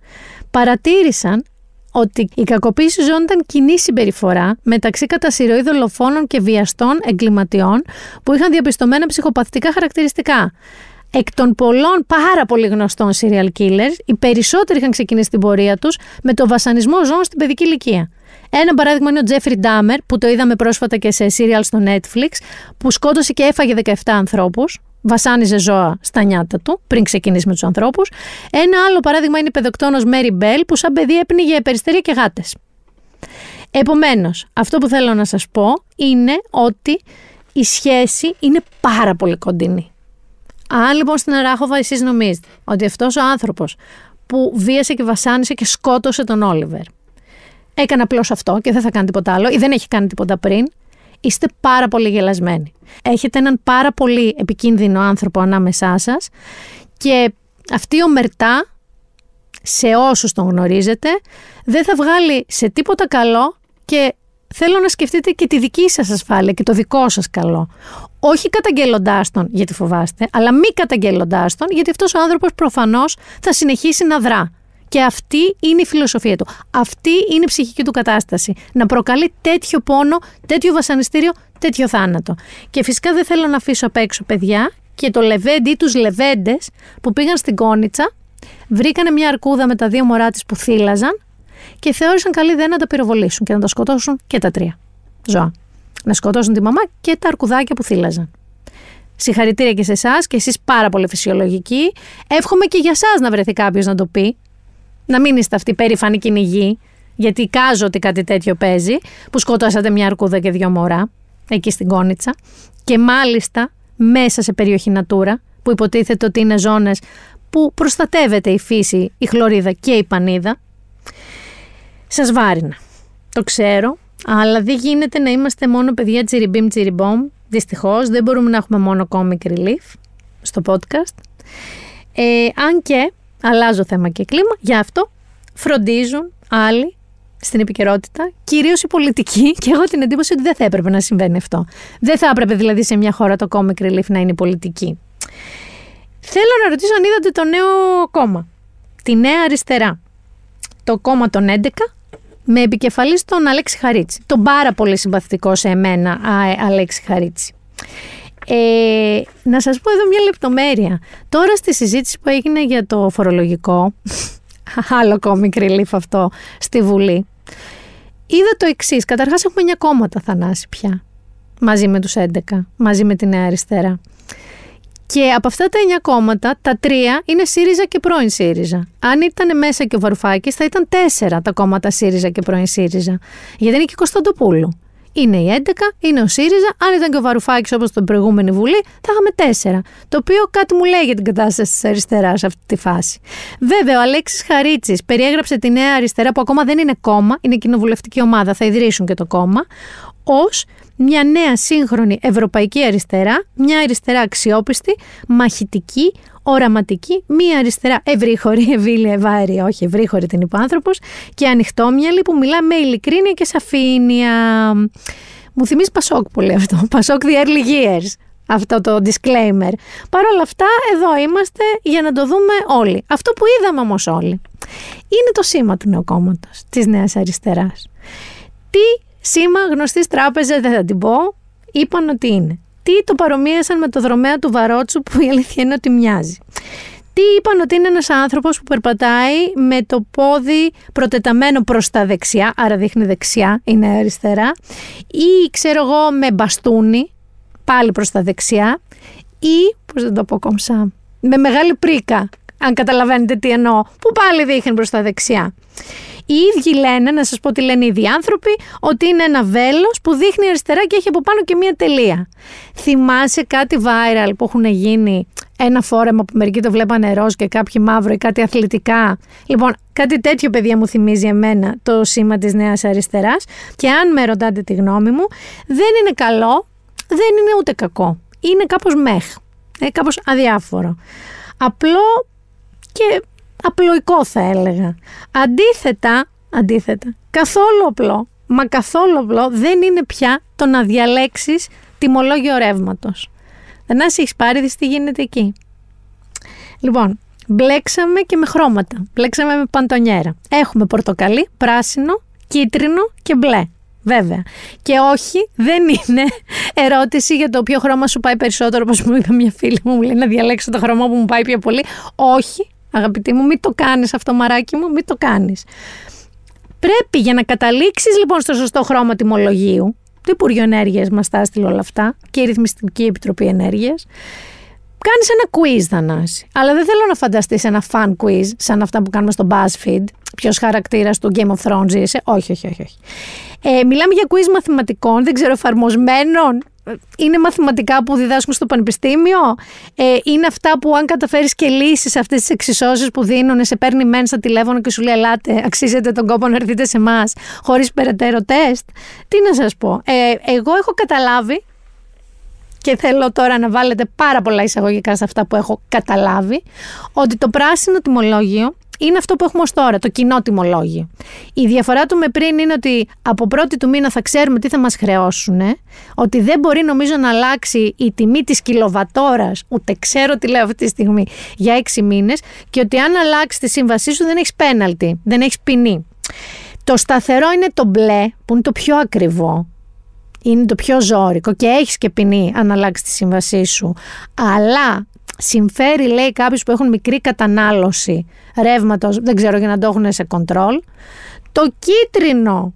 παρατήρησαν ότι η κακοποίηση ζώων ήταν κοινή συμπεριφορά μεταξύ κατά συρροή δολοφόνων και βιαστών εγκληματιών που είχαν διαπιστωμένα ψυχοπαθητικά χαρακτηριστικά. Εκ των πολλών πάρα πολύ γνωστών serial killers, οι περισσότεροι είχαν ξεκινήσει την πορεία τους με το βασανισμό ζώων στην παιδική ηλικία. Ένα παράδειγμα είναι ο Τζέφρι Ντάμερ, που το είδαμε πρόσφατα και σε serial στο Netflix, που σκότωσε και έφαγε δεκαεπτά ανθρώπους. Βασάνιζε ζώα στα νιάτα του πριν ξεκινήσει με τους ανθρώπους. Ένα άλλο παράδειγμα είναι η παιδοκτόνος Μέρι Μπέλ, που σαν παιδί έπνιγε περιστέρια και γάτες. Επομένως, αυτό που θέλω να σας πω είναι ότι η σχέση είναι πάρα πολύ κοντινή. Αν λοιπόν στην Αράχοβα εσείς νομίζετε ότι αυτός ο άνθρωπος που βίασε και βασάνισε και σκότωσε τον Όλιβερ έκανε απλώς αυτό και δεν θα κάνει τίποτα άλλο ή δεν έχει κάνει τίποτα πριν, είστε πάρα πολύ γελασμένοι. Έχετε έναν πάρα πολύ επικίνδυνο άνθρωπο ανάμεσά σας και αυτή η ομερτά, σε όσους τον γνωρίζετε, δεν θα βγάλει σε τίποτα καλό και θέλω να σκεφτείτε και τη δική σας ασφάλεια και το δικό σας καλό. Όχι καταγγέλλοντάς τον γιατί φοβάστε, αλλά μη καταγγέλλοντάς τον γιατί αυτός ο άνθρωπος προφανώς θα συνεχίσει να δρά. Και αυτή είναι η φιλοσοφία του. Αυτή είναι η ψυχική του κατάσταση. Να προκαλεί τέτοιο πόνο, τέτοιο βασανιστήριο, τέτοιο θάνατο. Και φυσικά δεν θέλω να αφήσω απ' έξω παιδιά και το λεβέντι ή τους λεβέντες που πήγαν στην Κόνιτσα, βρήκανε μια αρκούδα με τα δύο μωρά της που θύλαζαν και θεώρησαν καλή ιδέα να τα πυροβολήσουν και να τα σκοτώσουν και τα τρία ζώα. Να σκοτώσουν τη μαμά και τα αρκουδάκια που θύλαζαν. Συγχαρητήρια και σε εσάς και εσείς πάρα πολύ φυσιολογικοί. Εύχομαι και για εσάς να βρεθεί κάποιος να το πει. Να μην είστε αυτοί περήφανοι κυνηγοί, γιατί εικάζω ότι κάτι τέτοιο παίζει, που σκοτώσατε μια αρκούδα και δύο μωρά, εκεί στην Κόνιτσα, και μάλιστα μέσα σε περιοχή Νατούρα, που υποτίθεται ότι είναι ζώνες που προστατεύεται η φύση, η χλωρίδα και η πανίδα. Σας βάρινα. Το ξέρω, αλλά δεν γίνεται να είμαστε μόνο παιδιά τσιριμπίμ τσιριμπόμ. Δυστυχώς δεν μπορούμε να έχουμε μόνο comic relief στο podcast. Ε, αν και... αλλάζω θέμα και κλίμα, γι' αυτό φροντίζουν άλλοι στην επικαιρότητα, κυρίως οι πολιτικοί, και έχω την εντύπωση ότι δεν θα έπρεπε να συμβαίνει αυτό. Δεν θα έπρεπε δηλαδή σε μια χώρα το comic relief να είναι πολιτική. Θέλω να ρωτήσω αν είδατε το νέο κόμμα, τη Νέα Αριστερά, το κόμμα των έντεκα, με επικεφαλή τον Αλέξη Χαρίτση, τον πάρα πολύ συμπαθητικό σε εμένα α, Αλέξη Χαρίτση. Ε, να σας πω εδώ μια λεπτομέρεια. Τώρα στη συζήτηση που έγινε για το φορολογικό, άλλο comic relief αυτό, στη Βουλή, είδα το εξής. Καταρχάς έχουμε εννιά κόμματα, Θανάση, πια, μαζί με τους έντεκα, μαζί με τη Νέα Αριστερά. Και από αυτά τα εννιά κόμματα, τα τρία είναι ΣΥΡΙΖΑ και πρώην ΣΥΡΙΖΑ. Αν ήταν μέσα και ο Βαρουφάκης, θα ήταν τέσσερα τα κόμματα ΣΥΡΙΖΑ και πρώην ΣΥΡΙΖΑ. Γιατί είναι και η Κωνσταντοπούλου. είναι οι έντεκα, είναι ο ΣΥΡΙΖΑ. Αν ήταν και ο Βαρουφάκης όπως στην προηγούμενη Βουλή, θα είχαμε τέσσερα. Το οποίο κάτι μου λέει για την κατάσταση της αριστεράς σε αυτή τη φάση. Βέβαια, ο Αλέξης Χαρίτσης περιέγραψε τη νέα αριστερά, που ακόμα δεν είναι κόμμα, είναι κοινοβουλευτική ομάδα, θα ιδρύσουν και το κόμμα, ως μια νέα σύγχρονη ευρωπαϊκή αριστερά, μια αριστερά αξιόπιστη, μαχητική, οραματική, μία αριστερά ευρύχωρη, ευήλια, ευάρεια, όχι ευρύχωρη την είπε ο άνθρωπος, και ανοιχτόμυαλη που μιλά με ειλικρίνεια και σαφήνεια. Μου θυμίζει Πασόκ που λέει αυτό, Πασόκ the early years, αυτό το disclaimer. Παρ' όλα αυτά εδώ είμαστε για να το δούμε όλοι. Αυτό που είδαμε όμως όλοι είναι το σήμα του νέου κόμματος, της νέας αριστεράς. Τι σήμα γνωστής τράπεζας δεν θα την πω, είπαν ότι είναι. Τι το παρομοίασαν με το δρομέα του Βαρότσου, που η αλήθεια είναι ότι μοιάζει. Τι είπαν ότι είναι ένας άνθρωπος που περπατάει με το πόδι προτεταμένο προς τα δεξιά, άρα δείχνει δεξιά, είναι αριστερά, ή ξέρω εγώ με μπαστούνι, πάλι προς τα δεξιά, ή, πώς δεν το πω κομψά, με μεγάλη πρίκα, αν καταλαβαίνετε τι εννοώ, που πάλι δείχνει προς τα δεξιά. Οι ίδιοι λένε, να σας πω τι λένε οι ίδιοι άνθρωποι, ότι είναι ένα βέλος που δείχνει αριστερά και έχει από πάνω και μία τελεία. Θυμάσαι κάτι viral που έχουν γίνει, ένα φόρεμα που μερικοί το βλέπανε ροζ και κάποιοι μαύρο ή κάτι αθλητικά? Λοιπόν, κάτι τέτοιο, παιδιά, μου θυμίζει εμένα το σήμα της νέας αριστεράς, και αν με ρωτάτε τη γνώμη μου, δεν είναι καλό, δεν είναι ούτε κακό. Είναι κάπως μεχ, ε, κάπως αδιάφορο. Απλό και... απλοϊκό θα έλεγα. Αντίθετα, αντίθετα, καθόλου απλό, μα καθόλου απλό δεν είναι πια το να διαλέξεις τιμολόγιο ρεύματος. Δεν ας έχεις πάρει, δεις τι γίνεται εκεί. Λοιπόν, μπλέξαμε και με χρώματα, μπλέξαμε με παντονιέρα. Έχουμε πορτοκαλί, πράσινο, κίτρινο και μπλε. Βέβαια. Και όχι, δεν είναι ερώτηση για το ποιο χρώμα σου πάει περισσότερο, όπως μου είπε μια φίλη μου, μου λέει να διαλέξω το χρώμα που μου πάει πιο πολύ. Όχι. Αγαπητοί μου, μην το κάνεις αυτό, μαράκι μου, μην το κάνεις. Πρέπει για να καταλήξεις λοιπόν στο σωστό χρώμα τιμολογίου, το Υπουργείο Ενέργειας μας τα έστειλε όλα αυτά και η Ρυθμιστική Επιτροπή Ενέργειας, κάνεις ένα quiz, Θανάση. Αλλά δεν θέλω να φανταστείς ένα fan quiz σαν αυτά που κάνουμε στο BuzzFeed, ποιος χαρακτήρας του Game of Thrones είσαι. Όχι, όχι, όχι. όχι. Ε, μιλάμε για quiz μαθηματικών, δεν ξέρω, εφαρμοσμένων. Είναι μαθηματικά που διδάσκουν στο πανεπιστήμιο, ε, είναι αυτά που αν καταφέρεις και λύσεις αυτές τις εξισώσεις που δίνουν, σε παίρνει μεν στα τηλέφωνο και σου λέει ελάτε, αξίζετε τον κόπο να έρθετε σε εμάς, χωρίς περαιτέρω τεστ. Τι να σας πω, ε, εγώ έχω καταλάβει, και θέλω τώρα να βάλετε πάρα πολλά εισαγωγικά σε αυτά που έχω καταλάβει, ότι το πράσινο τιμολόγιο είναι αυτό που έχουμε ως τώρα, το κοινό τιμολόγιο. Η διαφορά του με πριν είναι ότι από πρώτη του μήνα θα ξέρουμε τι θα μας χρεώσουν, ότι δεν μπορεί νομίζω να αλλάξει η τιμή της κιλοβατόρας, ούτε ξέρω τι λέω αυτή τη στιγμή, για έξι μήνες, και ότι αν αλλάξει τη σύμβασή σου δεν έχεις πέναλτι, δεν έχεις ποινή. Το σταθερό είναι το μπλε, που είναι το πιο ακριβό. Είναι το πιο ζώρικο και έχεις και ποινή αν αλλάξεις τη σύμβασή σου. Αλλά συμφέρει, λέει, κάποιους που έχουν μικρή κατανάλωση ρεύματος, δεν ξέρω, για να το έχουν σε κοντρόλ. Το κίτρινο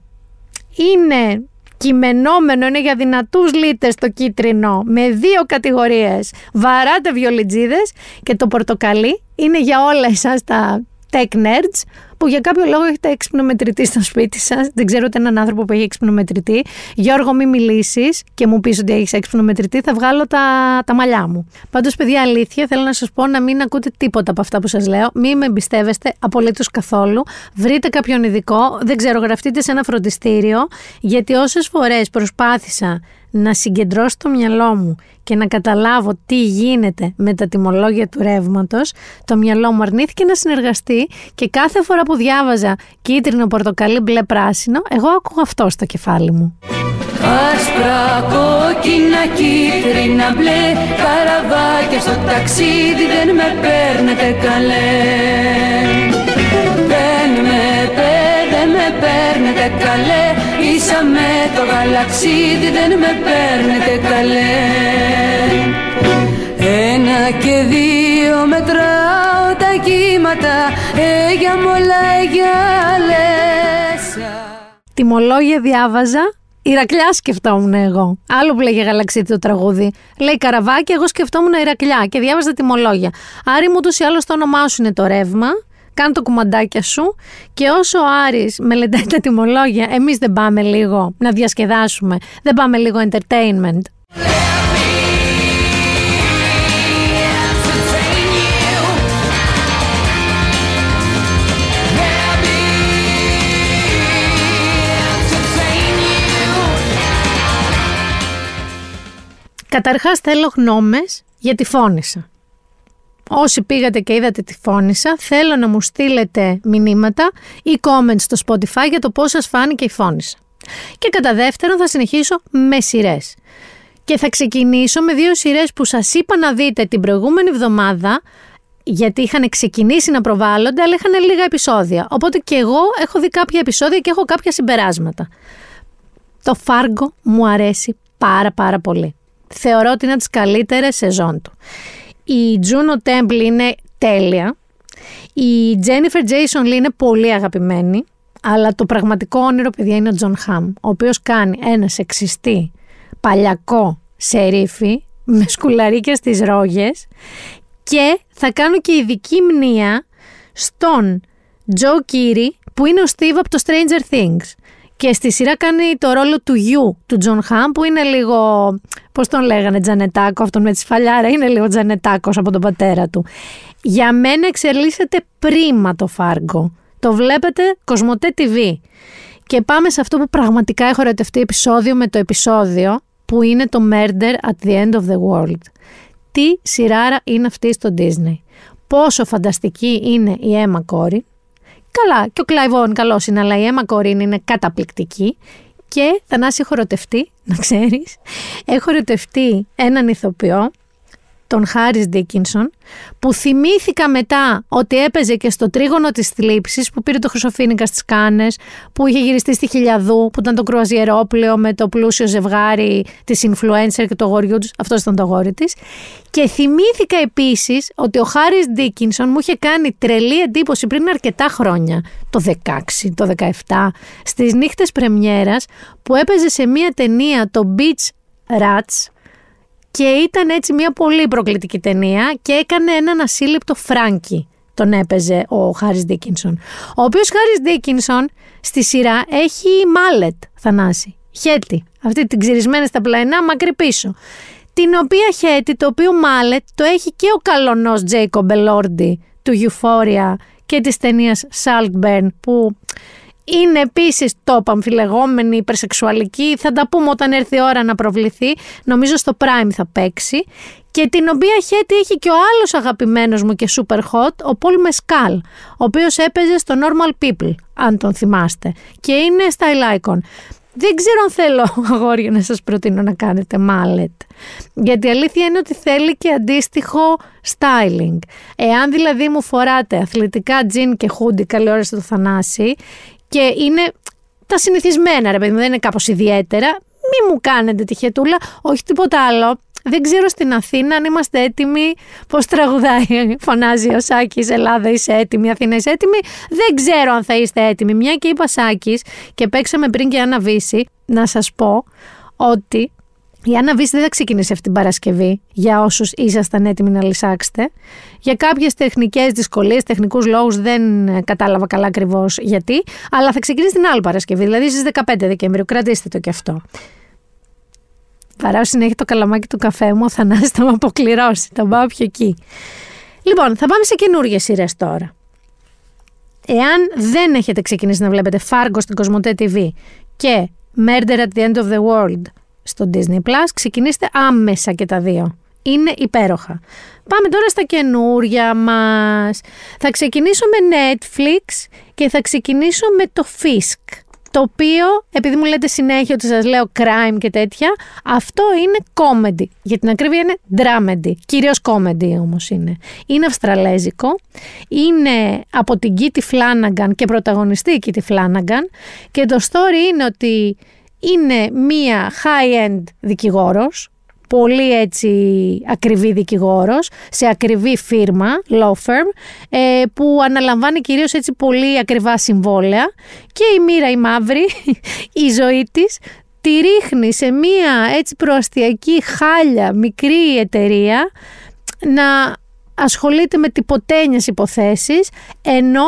είναι κειμενόμενο, είναι για δυνατούς λίτες το κίτρινο, με δύο κατηγορίες. Βαράτε βιολιτζίδες. Και το πορτοκαλί είναι για όλα εσάς τα tech nerds, που για κάποιο λόγο έχετε έξυπνο μετρητή στο σπίτι σας. Δεν ξέρω ούτε έναν άνθρωπο που έχει έξυπνο μετρητή. Γιώργο, μη μιλήσεις και μου πεις ότι έχεις έξυπνο μετρητή, θα βγάλω τα, τα μαλλιά μου. Πάντως, παιδιά, αλήθεια, θέλω να σας πω να μην ακούτε τίποτα από αυτά που σας λέω. Μην με εμπιστεύεστε απολύτως καθόλου. Βρείτε κάποιον ειδικό, δεν ξέρω, γραφτείτε σε ένα φροντιστήριο, γιατί όσες φορές προσπάθησα να συγκεντρώσω το μυαλό μου και να καταλάβω τι γίνεται με τα τιμολόγια του ρεύματος, το μυαλό μου αρνήθηκε να συνεργαστεί, και κάθε φορά που διάβαζα κίτρινο, πορτοκαλί, μπλε, πράσινο, εγώ ακούω αυτό στο κεφάλι μου. Άσπρα, κόκκινα, κίτρινα, μπλε, καραβάκια στο ταξίδι δεν με παίρνετε καλέ. Δεν με παίρνετε. Δεν με παίρνετε καλέ, ίσα με το γαλαξίδι, δεν με παίρνετε καλέ. Ένα και δύο μετράω τα κύματα, έγια μολά, έγια λέσα. Τιμολόγια διάβαζα, Ηρακλιά σκεφτόμουν εγώ. Άλλο που λέγε γαλαξίδι το τραγούδι, λέει καραβάκι, εγώ σκεφτόμουν Ηρακλιά και διάβαζα τιμολόγια. Άρη μου, ούτως ή άλλως το όνομά σου είναι το ρεύμα. Κάνε το κουμαντάκια σου. Και όσο ο Άρης μελετάει τα τιμολόγια, εμείς δεν πάμε λίγο να διασκεδάσουμε? Δεν πάμε λίγο entertainment? Καταρχάς θέλω γνώμες για τη Φόνισσα. Όσοι πήγατε και είδατε τη Φόνισσα, θέλω να μου στείλετε μηνύματα ή comments στο Spotify για το πώς σας φάνηκε η Φόνισσα. Και κατά δεύτερον θα συνεχίσω με σειρές. Και θα ξεκινήσω με δύο σειρές που σας είπα να δείτε την προηγούμενη εβδομάδα, γιατί είχαν ξεκινήσει να προβάλλονται, αλλά είχαν λίγα επεισόδια. Οπότε και εγώ έχω δει κάποια επεισόδια και έχω κάποια συμπεράσματα. Το Fargo μου αρέσει πάρα πάρα πολύ. Θεωρώ ότι είναι τις καλύτερες σεζόν του. Η Juno Temple είναι τέλεια. Η Jennifer Jason Leigh είναι πολύ αγαπημένη. Αλλά το πραγματικό όνειρο, παιδιά, είναι ο John Hamm, ο οποίος κάνει ένα σεξιστή παλιακό σερίφι με σκουλαρίκια στις ρόγες. Και θα κάνω και ειδική μνήα στον Joe Keery, που είναι ο Steve από το Stranger Things. Και στη σειρά κάνει το ρόλο του γιου του John Hamm, που είναι λίγο, πώς τον λέγανε, Τζανετάκο, αυτόν με τη σφαλιάρα, είναι λίγο Τζανετάκος από τον πατέρα του. Για μένα εξελίσσεται πρίμα το Fargo. Το βλέπετε Κοσμοτέ τι βι. Και πάμε σε αυτό που πραγματικά έχω ερωτευτεί επεισόδιο με το επεισόδιο, που είναι το Murder at the End of the World. Τι σειράρα είναι αυτή στο Disney. Πόσο φανταστική είναι η Emma Corrin. Καλά, και ο Clive Owen καλός είναι, αλλά η Emma Corrin είναι καταπληκτική. Και Θανάση, έχω ερωτευτεί, να ξέρεις, έχω ερωτευτεί έναν ηθοποιό, τον Χάρις Ντίκινσον, που θυμήθηκα μετά ότι έπαιζε και στο Τρίγωνο της θλίψης, που πήρε το Χρυσοφοίνικα στις Κάνες, που είχε γυριστεί στη Χιλιαδού, που ήταν το κρουαζιερόπλαιο με το πλούσιο ζευγάρι της influencer και το αγοριού τους. Αυτός ήταν το αγόρι της. Και θυμήθηκα επίσης ότι ο Χάρις Ντίκινσον μου είχε κάνει τρελή εντύπωση πριν αρκετά χρόνια, το δεκαέξι, το δεκαεπτά, στις νύχτες πρεμιέρας, που έπαιζε σε μια ταινία, το Beach Rats. Και ήταν έτσι μια πολύ προκλητική ταινία και έκανε έναν ασύλληπτο Φράνκι, τον έπαιζε ο Χάρις Ντίκινσον. Ο οποίος Χάρις Ντίκινσον στη σειρά έχει μάλετ, Θανάση, χέτη, αυτή την ξυρισμένη στα πλαϊνά μακρύ πίσω. Την οποία χέτη, το οποίο μάλετ το έχει και ο καλονός Τζέικο Μπελόρντι του Euphoria και της ταινίας Saltburn, που είναι επίσης τόπα αμφιλεγόμενη, υπερσεξουαλική, θα τα πούμε όταν έρθει η ώρα να προβληθεί, νομίζω στο Prime θα παίξει, και την οποία χέτη έχει και ο άλλος αγαπημένος μου και super hot, ο Πολ Μεσκάλ, ο οποίος έπαιζε στο Normal People, αν τον θυμάστε, και είναι style icon. Δεν ξέρω αν θέλω, αγόρια, να σας προτείνω να κάνετε μάλετ, γιατί η αλήθεια είναι ότι θέλει και αντίστοιχο styling. Εάν δηλαδή μου φοράτε αθλητικά τζιν και χούντι, καλή ώρα στο Θανάση, και είναι τα συνηθισμένα, ρε παιδί μου, δεν είναι κάπως ιδιαίτερα, μη μου κάνετε τη χετούλα, όχι τίποτα άλλο. Δεν ξέρω στην Αθήνα αν είμαστε έτοιμοι, πώς τραγουδάει, φωνάζει ο Σάκης, Ελλάδα είσαι έτοιμη, Αθήνα είσαι έτοιμη. Δεν ξέρω αν θα είστε έτοιμοι. Μια και είπα Σάκης και παίξαμε πριν και Άννα Βύση, να σας πω ότι η Άννα Βύση δεν θα ξεκινήσει αυτή την Παρασκευή, για όσους ήσασταν έτοιμοι να λυσάξετε. Για κάποιες τεχνικές δυσκολίες, τεχνικούς λόγους, δεν κατάλαβα καλά ακριβώς γιατί, αλλά θα ξεκινήσει την άλλη Παρασκευή, δηλαδή στις δεκαπέντε Δεκεμβρίου. Κρατήστε το κι αυτό. Παράω συνέχεια το καλαμάκι του καφέ μου, ο Θανάσης θα με αποκληρώσει, θα πάω πιο εκεί. Λοιπόν, θα πάμε σε καινούργιες σειρές τώρα. Εάν δεν έχετε ξεκινήσει να βλέπετε Fargo στην Κοσμοτέ τι βι και Murder at the End of the World στο Disney Plus, ξεκινήστε άμεσα και τα δύο. Είναι υπέροχα. Πάμε τώρα στα καινούρια μας. Θα ξεκινήσω με Netflix και θα ξεκινήσω με το Fisk, το οποίο, επειδή μου λέτε συνέχεια ότι σας λέω crime και τέτοια, αυτό είναι comedy. Για την ακρίβεια είναι dramedy. Κυρίως comedy όμως είναι. Είναι αυστραλέζικο. Είναι από την Kitty Flanagan και πρωταγωνιστή η Kitty Flanagan. Και το story είναι ότι είναι μία high-end δικηγόρος, πολύ έτσι ακριβή δικηγόρος, σε ακριβή φίρμα, law firm, που αναλαμβάνει κυρίως έτσι πολύ ακριβά συμβόλαια, και η μοίρα η μαύρη, η ζωή της, τη ρίχνει σε μία έτσι προαστιακή χάλια μικρή εταιρεία να ασχολείται με τυποτένιες υποθέσεις, ενώ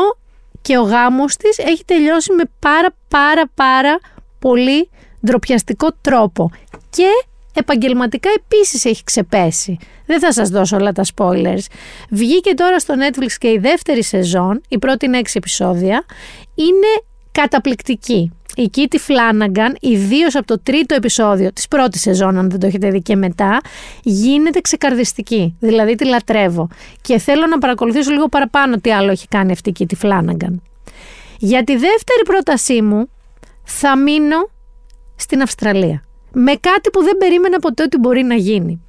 και ο γάμος της έχει τελειώσει με πάρα πάρα πάρα πολύ ντροπιαστικό τρόπο. Και επαγγελματικά επίσης έχει ξεπέσει. Δεν θα σας δώσω όλα τα spoilers. Βγήκε τώρα στο Netflix και η δεύτερη σεζόν, η πρώτη είναι έξι επεισόδια, είναι καταπληκτική. Η Κίτι Φλάναγκαν, ιδίως από το τρίτο επεισόδιο της πρώτης σεζόν, αν δεν το έχετε δει και μετά, γίνεται ξεκαρδιστική. Δηλαδή τη λατρεύω. Και θέλω να παρακολουθήσω λίγο παραπάνω τι άλλο έχει κάνει αυτή η Κίτι Φλάναγκαν. Για τη δεύτερη πρότασή μου θα μείνω στην Αυστραλία. Με κάτι που δεν περίμενα ποτέ ότι μπορεί να γίνει.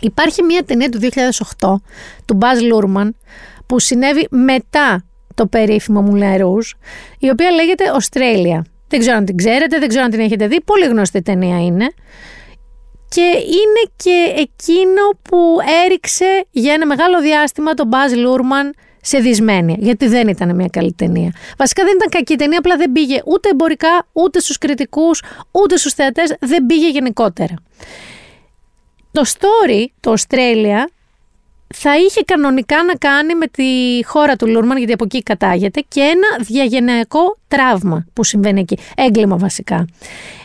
Υπάρχει μια ταινία του δύο χιλιάδες οκτώ του Baz Luhrmann που συνέβη μετά το περίφημο Moulin Rouge, η οποία λέγεται Australia. Δεν ξέρω αν την ξέρετε, δεν ξέρω αν την έχετε δει, πολύ γνωστή ταινία είναι. Και είναι και εκείνο που έριξε για ένα μεγάλο διάστημα τον Baz Luhrmann σε δυσμένεια, γιατί δεν ήταν μια καλή ταινία. Βασικά δεν ήταν κακή ταινία, απλά δεν πήγε ούτε εμπορικά, ούτε στους κριτικούς, ούτε στους θεατές, δεν πήγε γενικότερα. Το story, το Australia, θα είχε κανονικά να κάνει με τη χώρα του Λούρμαν, γιατί από εκεί κατάγεται, και ένα διαγενειακό τραύμα που συμβαίνει εκεί, έγκλημα βασικά,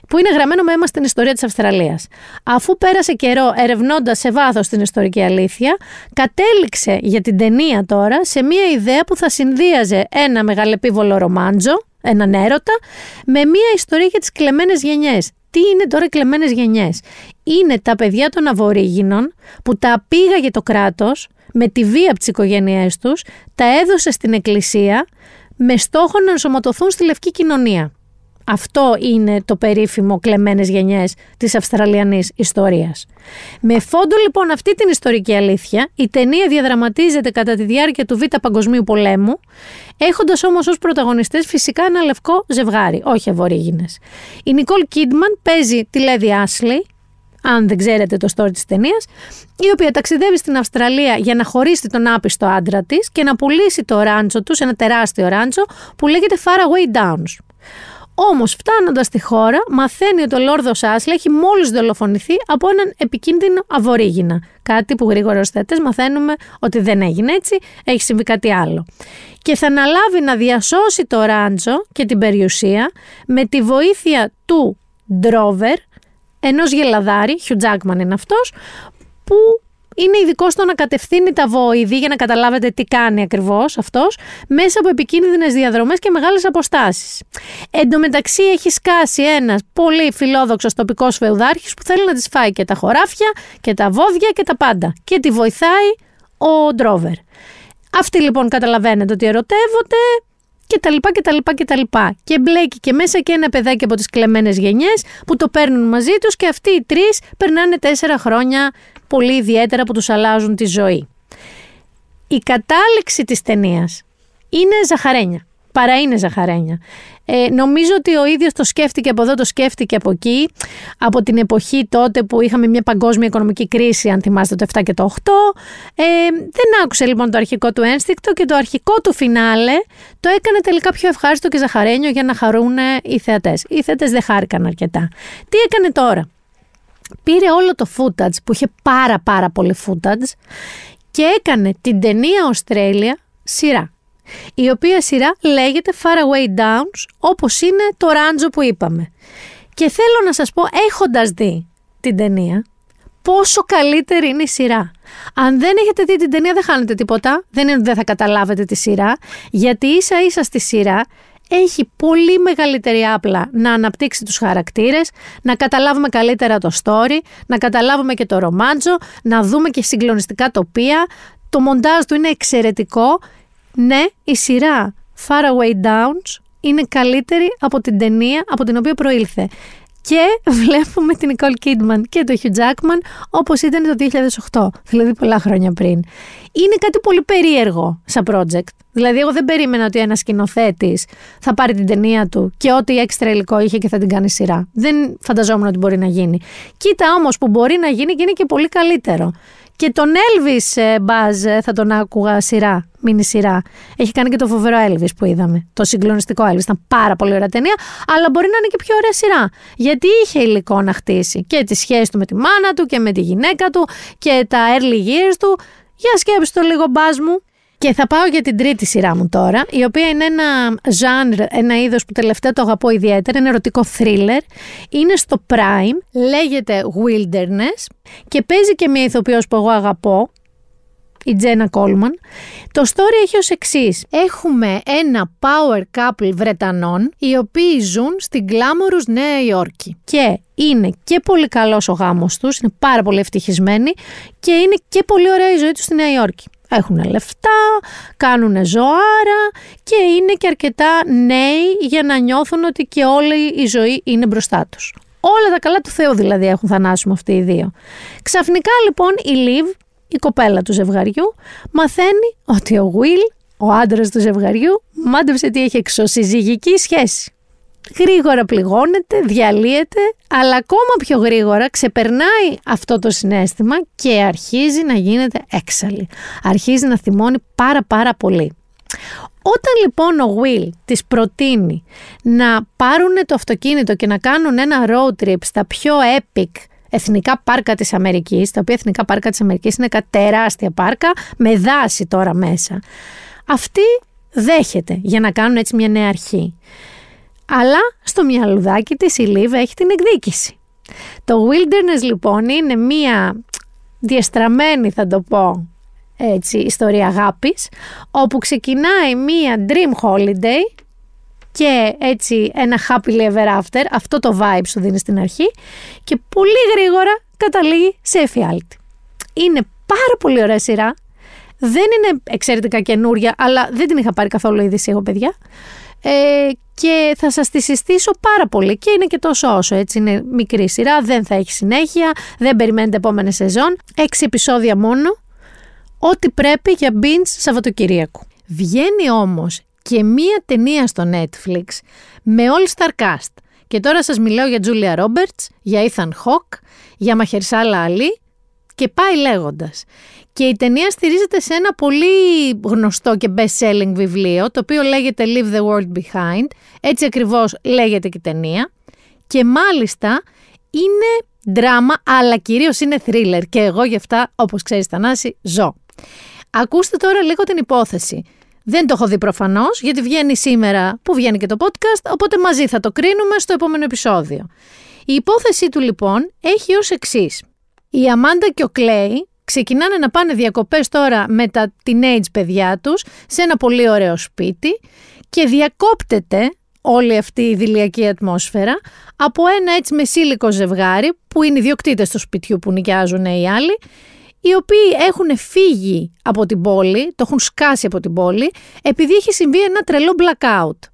που είναι γραμμένο με αίμα στην ιστορία της Αυστραλίας. Αφού πέρασε καιρό ερευνώντας σε βάθος την ιστορική αλήθεια, κατέληξε για την ταινία τώρα σε μια ιδέα που θα συνδύαζε ένα μεγαλεπίβολο ρομάντζο, έναν έρωτα, με μια ιστορία για τις κλεμμένες γενιές. Τι είναι τώρα οι κλεμμένες γενιές? Είναι τα παιδιά των Αβορίγινων που τα απήγαγε το κράτος με τη βία από τις οικογένειές τους, τα έδωσε στην εκκλησία με στόχο να ενσωματωθούν στη λευκή κοινωνία. Αυτό είναι το περίφημο κλεμμένες γενιές της Αυστραλιανής ιστορίας. Με φόντο λοιπόν αυτή την ιστορική αλήθεια, η ταινία διαδραματίζεται κατά τη διάρκεια του Β' Παγκοσμίου Πολέμου, έχοντας όμως ως πρωταγωνιστές φυσικά ένα λευκό ζευγάρι, όχι Αβορίγινες. Η Νικόλ Κίντμαν παίζει τη Λέδη Άσλι, αν δεν ξέρετε το story της ταινίας, η οποία ταξιδεύει στην Αυστραλία για να χωρίσει τον άπιστο άντρα της και να πουλήσει το ράντσο τους, ένα τεράστιο ράντσο που λέγεται Faraway Downs. Όμως φτάνοντας στη χώρα μαθαίνει ότι ο Λόρδος Άσλι έχει μόλις δολοφονηθεί από έναν επικίνδυνο Αβορίγινα. Κάτι που γρήγορα ως θεατές μαθαίνουμε ότι δεν έγινε έτσι, έχει συμβεί κάτι άλλο. Και θα αναλάβει να διασώσει το ράντζο και την περιουσία με τη βοήθεια του Ντρόβερ, ενός γελαδάρη, Χιου Τζάκμαν είναι αυτός, που είναι ειδικός στο να κατευθύνει τα βοηδή, για να καταλάβετε τι κάνει ακριβώς αυτός, μέσα από επικίνδυνες διαδρομές και μεγάλες αποστάσεις. Εν τω μεταξύ έχει σκάσει ένας πολύ φιλόδοξος τοπικός φεουδάρχης που θέλει να της φάει και τα χωράφια και τα βόδια και τα πάντα. Και τη βοηθάει ο Ντρόβερ. Αυτοί λοιπόν καταλαβαίνετε ότι ερωτεύονται και τα λοιπά και τα λοιπά και τα λοιπά. Και μπλέκει και μέσα και ένα παιδάκι από τις κλεμμένες γενιές που το παίρνουν μαζί τους και αυτοί οι τρεις περνάνε τέσσερα χρόνια πολύ ιδιαίτερα που τους αλλάζουν τη ζωή. Η κατάληξη της ταινίας είναι ζαχαρένια, παρά είναι ζαχαρένια. Ε, νομίζω ότι ο ίδιος το σκέφτηκε από εδώ, το σκέφτηκε από εκεί, από την εποχή τότε που είχαμε μια παγκόσμια οικονομική κρίση, αν θυμάστε το επτά και το οκτώ. Ε, δεν άκουσε λοιπόν το αρχικό του ένστικτο και το αρχικό του φινάλε το έκανε τελικά πιο ευχάριστο και ζαχαρένιο για να χαρούν οι θεατές. Οι θεατές δεν χάρηκαν αρκετά. Τι έκανε τώρα? Πήρε όλο το footage που είχε πάρα πάρα πολύ footage και έκανε την ταινία Australia σειρά. Η οποία σειρά λέγεται Faraway Downs, όπως είναι το ράντζο που είπαμε. Και θέλω να σας πω, έχοντας δει την ταινία, πόσο καλύτερη είναι η σειρά. Αν δεν έχετε δει την ταινία δεν χάνετε τίποτα, δεν είναι ότι δεν θα καταλάβετε τη σειρά, γιατί ίσα ίσα στη σειρά έχει πολύ μεγαλύτερη άπλα να αναπτύξει τους χαρακτήρες, να καταλάβουμε καλύτερα το story, να καταλάβουμε και το ρομάντζο, να δούμε και συγκλονιστικά τοπία. Το μοντάζ του είναι εξαιρετικό. Ναι, η σειρά Faraway Downs είναι καλύτερη από την ταινία από την οποία προήλθε. Και βλέπουμε την Νικόλ Κίντμαν και τον Χιου Τζάκμαν όπως ήταν το δύο χιλιάδες οκτώ, δηλαδή πολλά χρόνια πριν. Είναι κάτι πολύ περίεργο σαν project. Δηλαδή, εγώ δεν περίμενα ότι ένας σκηνοθέτης θα πάρει την ταινία του και ό,τι έξτρα υλικό είχε και θα την κάνει σειρά. Δεν φανταζόμουν ότι μπορεί να γίνει. Κοίτα όμως που μπορεί να γίνει και είναι και πολύ καλύτερο. Και τον Elvis Buzz θα τον άκουγα σειρά, μίνι σειρά. Έχει κάνει και το φοβερό Elvis που είδαμε. Το συγκλονιστικό Elvis. Ήταν πάρα πολύ ωραία ταινία, αλλά μπορεί να είναι και πιο ωραία σειρά. Γιατί είχε υλικό να χτίσει και τη σχέση του με τη μάνα του και με τη γυναίκα του και τα early years του. Για σκέψτε το λίγο, μπάζ μου. Και θα πάω για την τρίτη σειρά μου τώρα, η οποία είναι ένα ζάνρ, ένα είδος που τελευταία το αγαπώ ιδιαίτερα, ένα ερωτικό θρίλερ. Είναι στο Prime, λέγεται Wilderness και παίζει και μια ηθοποιός που εγώ αγαπώ, η Τζένα Κόλμαν. Το story έχει ως εξής. Έχουμε ένα power couple Βρετανών, οι οποίοι ζουν στην Glamorous Νέα Υόρκη. Και είναι και πολύ καλός ο γάμος τους, είναι πάρα πολύ ευτυχισμένοι και είναι και πολύ ωραία η ζωή τους στη Νέα Υόρκη. Έχουν λεφτά, κάνουν ζωάρα και είναι και αρκετά νέοι για να νιώθουν ότι και όλη η ζωή είναι μπροστά τους. Όλα τα καλά του Θεού δηλαδή έχουν θανάσιμο αυτοί οι δύο. Ξαφνικά λοιπόν η Λιβ, η κοπέλα του ζευγαριού, μαθαίνει ότι ο Γουίλ, ο άντρας του ζευγαριού, μάντεψε τι έχει εξωσυζυγική σχέση. Γρήγορα πληγώνεται, διαλύεται, αλλά ακόμα πιο γρήγορα ξεπερνάει αυτό το συναίσθημα και αρχίζει να γίνεται έξαλλη. Αρχίζει να θυμώνει πάρα πάρα πολύ. Όταν λοιπόν ο Will της προτείνει να πάρουν το αυτοκίνητο και να κάνουν ένα road trip στα πιο epic εθνικά πάρκα της Αμερικής, τα οποία εθνικά πάρκα της Αμερικής είναι κάτι τεράστια πάρκα με δάση τώρα μέσα, αυτή δέχεται για να κάνουν έτσι μια νέα αρχή. Αλλά στο μυαλουδάκι της η Λίβ έχει την εκδίκηση. Το Wilderness λοιπόν είναι μία διαστραμμένη, θα το πω έτσι, ιστορία αγάπης, όπου ξεκινάει μία dream holiday και έτσι ένα happily ever after, αυτό το vibe σου δίνει στην αρχή και πολύ γρήγορα καταλήγει σε εφιάλτη. Είναι πάρα πολύ ωραία σειρά, δεν είναι εξαιρετικά καινούρια, αλλά δεν την είχα πάρει καθόλου είδηση εγώ, παιδιά. Ε, και θα σας τη συστήσω πάρα πολύ και είναι και τόσο όσο, έτσι, είναι μικρή σειρά, δεν θα έχει συνέχεια, δεν περιμένετε επόμενες σεζόν, έξι επεισόδια μόνο, ό,τι πρέπει για binge Σαββατοκυριακού. Βγαίνει όμως και μία ταινία στο Netflix με all-star cast και τώρα σας μιλάω για Julia Roberts, για Ethan Hawke, για Μαχερσάλα Αλή και πάει λέγοντας. Και η ταινία στηρίζεται σε ένα πολύ γνωστό και best-selling βιβλίο, το οποίο λέγεται Leave the World Behind, έτσι ακριβώς λέγεται και η ταινία. Και μάλιστα είναι δράμα, αλλά κυρίως είναι thriller και εγώ γι' αυτά, όπως ξέρεις Θανάση, ζω. Ακούστε τώρα λίγο την υπόθεση. Δεν το έχω δει προφανώς, γιατί βγαίνει σήμερα που βγαίνει και το podcast, οπότε μαζί θα το κρίνουμε στο επόμενο επεισόδιο. Η υπόθεση του λοιπόν έχει ως εξής. Η Αμάντα και ο Κλέι ξεκινάνε να πάνε διακοπές τώρα με τα teenage παιδιά τους σε ένα πολύ ωραίο σπίτι και διακόπτεται όλη αυτή η ιδηλιακή ατμόσφαιρα από ένα έτσι μεσήλικο ζευγάρι που είναι ιδιοκτήτες του σπιτιού που νοικιάζουν οι άλλοι, οι οποίοι έχουν φύγει από την πόλη, το έχουν σκάσει από την πόλη επειδή έχει συμβεί ένα τρελό blackout.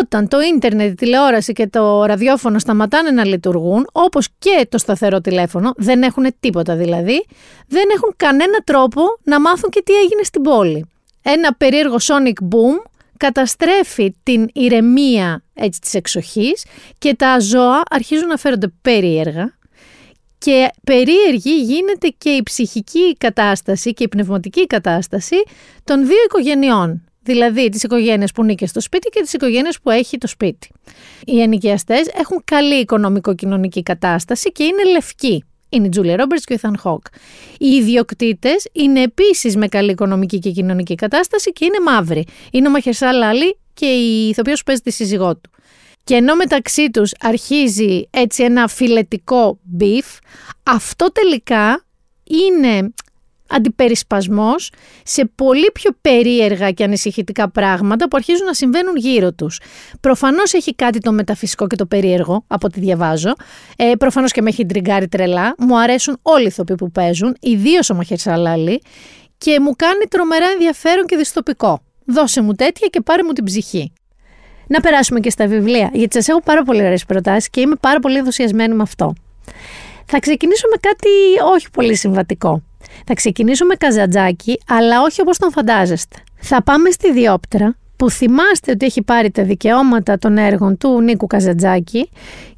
Όταν το ίντερνετ, η τηλεόραση και το ραδιόφωνο σταματάνε να λειτουργούν, όπως και το σταθερό τηλέφωνο, δεν έχουν τίποτα δηλαδή, δεν έχουν κανένα τρόπο να μάθουν και τι έγινε στην πόλη. Ένα περίεργο sonic boom καταστρέφει την ηρεμία έτσι, της εξοχής και τα ζώα αρχίζουν να φέρονται περίεργα και περίεργη γίνεται και η ψυχική κατάσταση και η πνευματική κατάσταση των δύο οικογενειών. Δηλαδή τις οικογένειες που νίκησε στο σπίτι και τις οικογένειες που έχει το σπίτι. Οι ενοικιαστές έχουν καλή οικονομικο-κοινωνική κατάσταση και είναι λευκοί. Είναι η Τζούλια Ρόμπερτς και ο Ethan Hawke. Οι ιδιοκτήτες είναι επίσης με καλή οικονομική και κοινωνική κατάσταση και είναι μαύροι. Είναι ο Μαχερσάλα Αλή και η ηθοποιός που παίζει τη σύζυγό του. Και ενώ μεταξύ τους αρχίζει έτσι ένα φιλετικό beef, αυτό τελικά είναι αντιπερισπασμός σε πολύ πιο περίεργα και ανησυχητικά πράγματα που αρχίζουν να συμβαίνουν γύρω τους. Προφανώς έχει κάτι το μεταφυσικό και το περίεργο από ό,τι διαβάζω. Ε, προφανώς και με έχει τριγκάρει τρελά. Μου αρέσουν όλοι οι ηθοποιοί που παίζουν, ιδίως ο Μαχερσάλα Αλή, και μου κάνει τρομερά ενδιαφέρον και δυστοπικό. Δώσε μου τέτοια και πάρε μου την ψυχή. Να περάσουμε και στα βιβλία, γιατί σας έχω πάρα πολύ ωραίες προτάσεις και είμαι πάρα πολύ ενθουσιασμένη με αυτό. Θα ξεκινήσω με κάτι όχι πολύ συμβατικό. Θα ξεκινήσω με Καζαντζάκη, αλλά όχι όπως τον φαντάζεστε. Θα πάμε στη Διόπτρα, που θυμάστε ότι έχει πάρει τα δικαιώματα των έργων του Νίκου Καζαντζάκη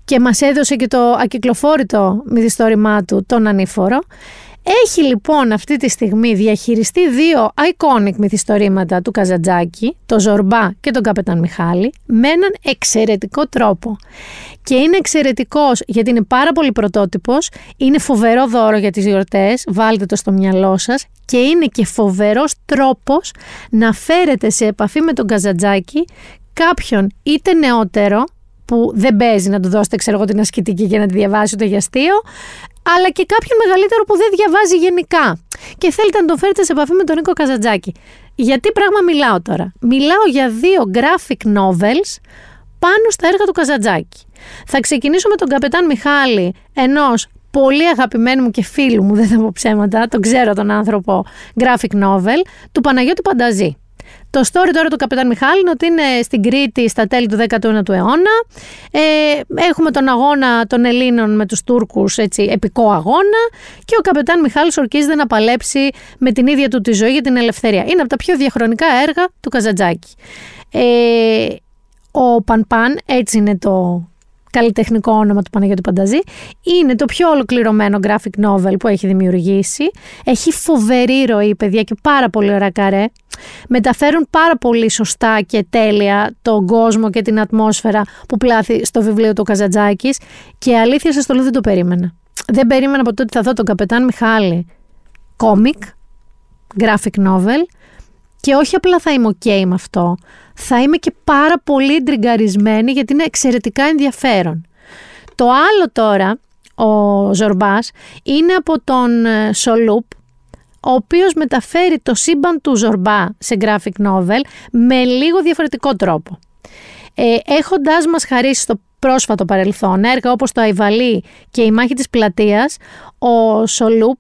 και μας έδωσε και το ακυκλοφόρητο μυθιστόρημά του, τον Ανήφορο. Έχει λοιπόν αυτή τη στιγμή διαχειριστεί δύο iconic μυθιστορήματα του Καζαντζάκη, το Ζορμπά και τον Καπετάν Μιχάλη, με έναν εξαιρετικό τρόπο. Και είναι εξαιρετικός γιατί είναι πάρα πολύ πρωτότυπος, είναι φοβερό δώρο για τις γιορτές, βάλτε το στο μυαλό σας και είναι και φοβερός τρόπος να φέρετε σε επαφή με τον Καζαντζάκη κάποιον είτε νεότερο, που δεν παίζει να του δώσετε ξέρω εγώ την ασκητική και να τη διαβάσει ούτε για αστείο, αλλά και κάποιον μεγαλύτερο που δεν διαβάζει γενικά και θέλετε να τον φέρετε σε επαφή με τον Νίκο Καζαντζάκη. Γιατί πράγμα μιλάω τώρα? Μιλάω για δύο graphic novels πάνω στα έργα του Καζαντζάκη. Θα ξεκινήσω με τον Καπετάν Μιχάλη, ενός πολύ αγαπημένου μου και φίλου μου, δεν θα πω ψέματα, τον ξέρω τον άνθρωπο, graphic novel, του Παναγιώτη Πανταζή. Το story τώρα του Καπετάν Μιχάλη είναι ότι είναι στην Κρήτη στα τέλη του δέκατου ένατου αιώνα. Ε, έχουμε τον αγώνα των Ελλήνων με τους Τούρκους, έτσι, επικό αγώνα. Και ο Καπετάν Μιχάλης ορκίζεται να παλέψει με την ίδια του τη ζωή για την ελευθερία. Είναι από τα πιο διαχρονικά έργα του Καζαντζάκη. Ε, ο Πανπάν, έτσι είναι το καλλιτεχνικό όνομα του Παναγιώτη Πανταζή, είναι το πιο ολοκληρωμένο graphic novel που έχει δημιουργήσει. Έχει φοβερή ροή, παιδιά, και πάρα πολύ ωραία καρέ. Μεταφέρουν πάρα πολύ σωστά και τέλεια τον κόσμο και την ατμόσφαιρα που πλάθει στο βιβλίο του Καζαντζάκης. Και αλήθεια σας το λέω, δεν το περίμενα. Δεν περίμενα από τότε θα δω τον Καπετάν Μιχάλη κόμικ, graphic novel, και όχι απλά θα είμαι ok με αυτό, θα είμαι και πάρα πολύ τριγκαρισμένη γιατί είναι εξαιρετικά ενδιαφέρον. Το άλλο τώρα, ο Ζορμπάς, είναι από τον Σολούπ, ο οποίος μεταφέρει το σύμπαν του Ζορμπά σε graphic novel με λίγο διαφορετικό τρόπο. Ε, έχοντας μας χαρίσει στο πρόσφατο παρελθόν έργα όπως το Αϊβαλή και η Μάχη της Πλατείας, ο Σολούπ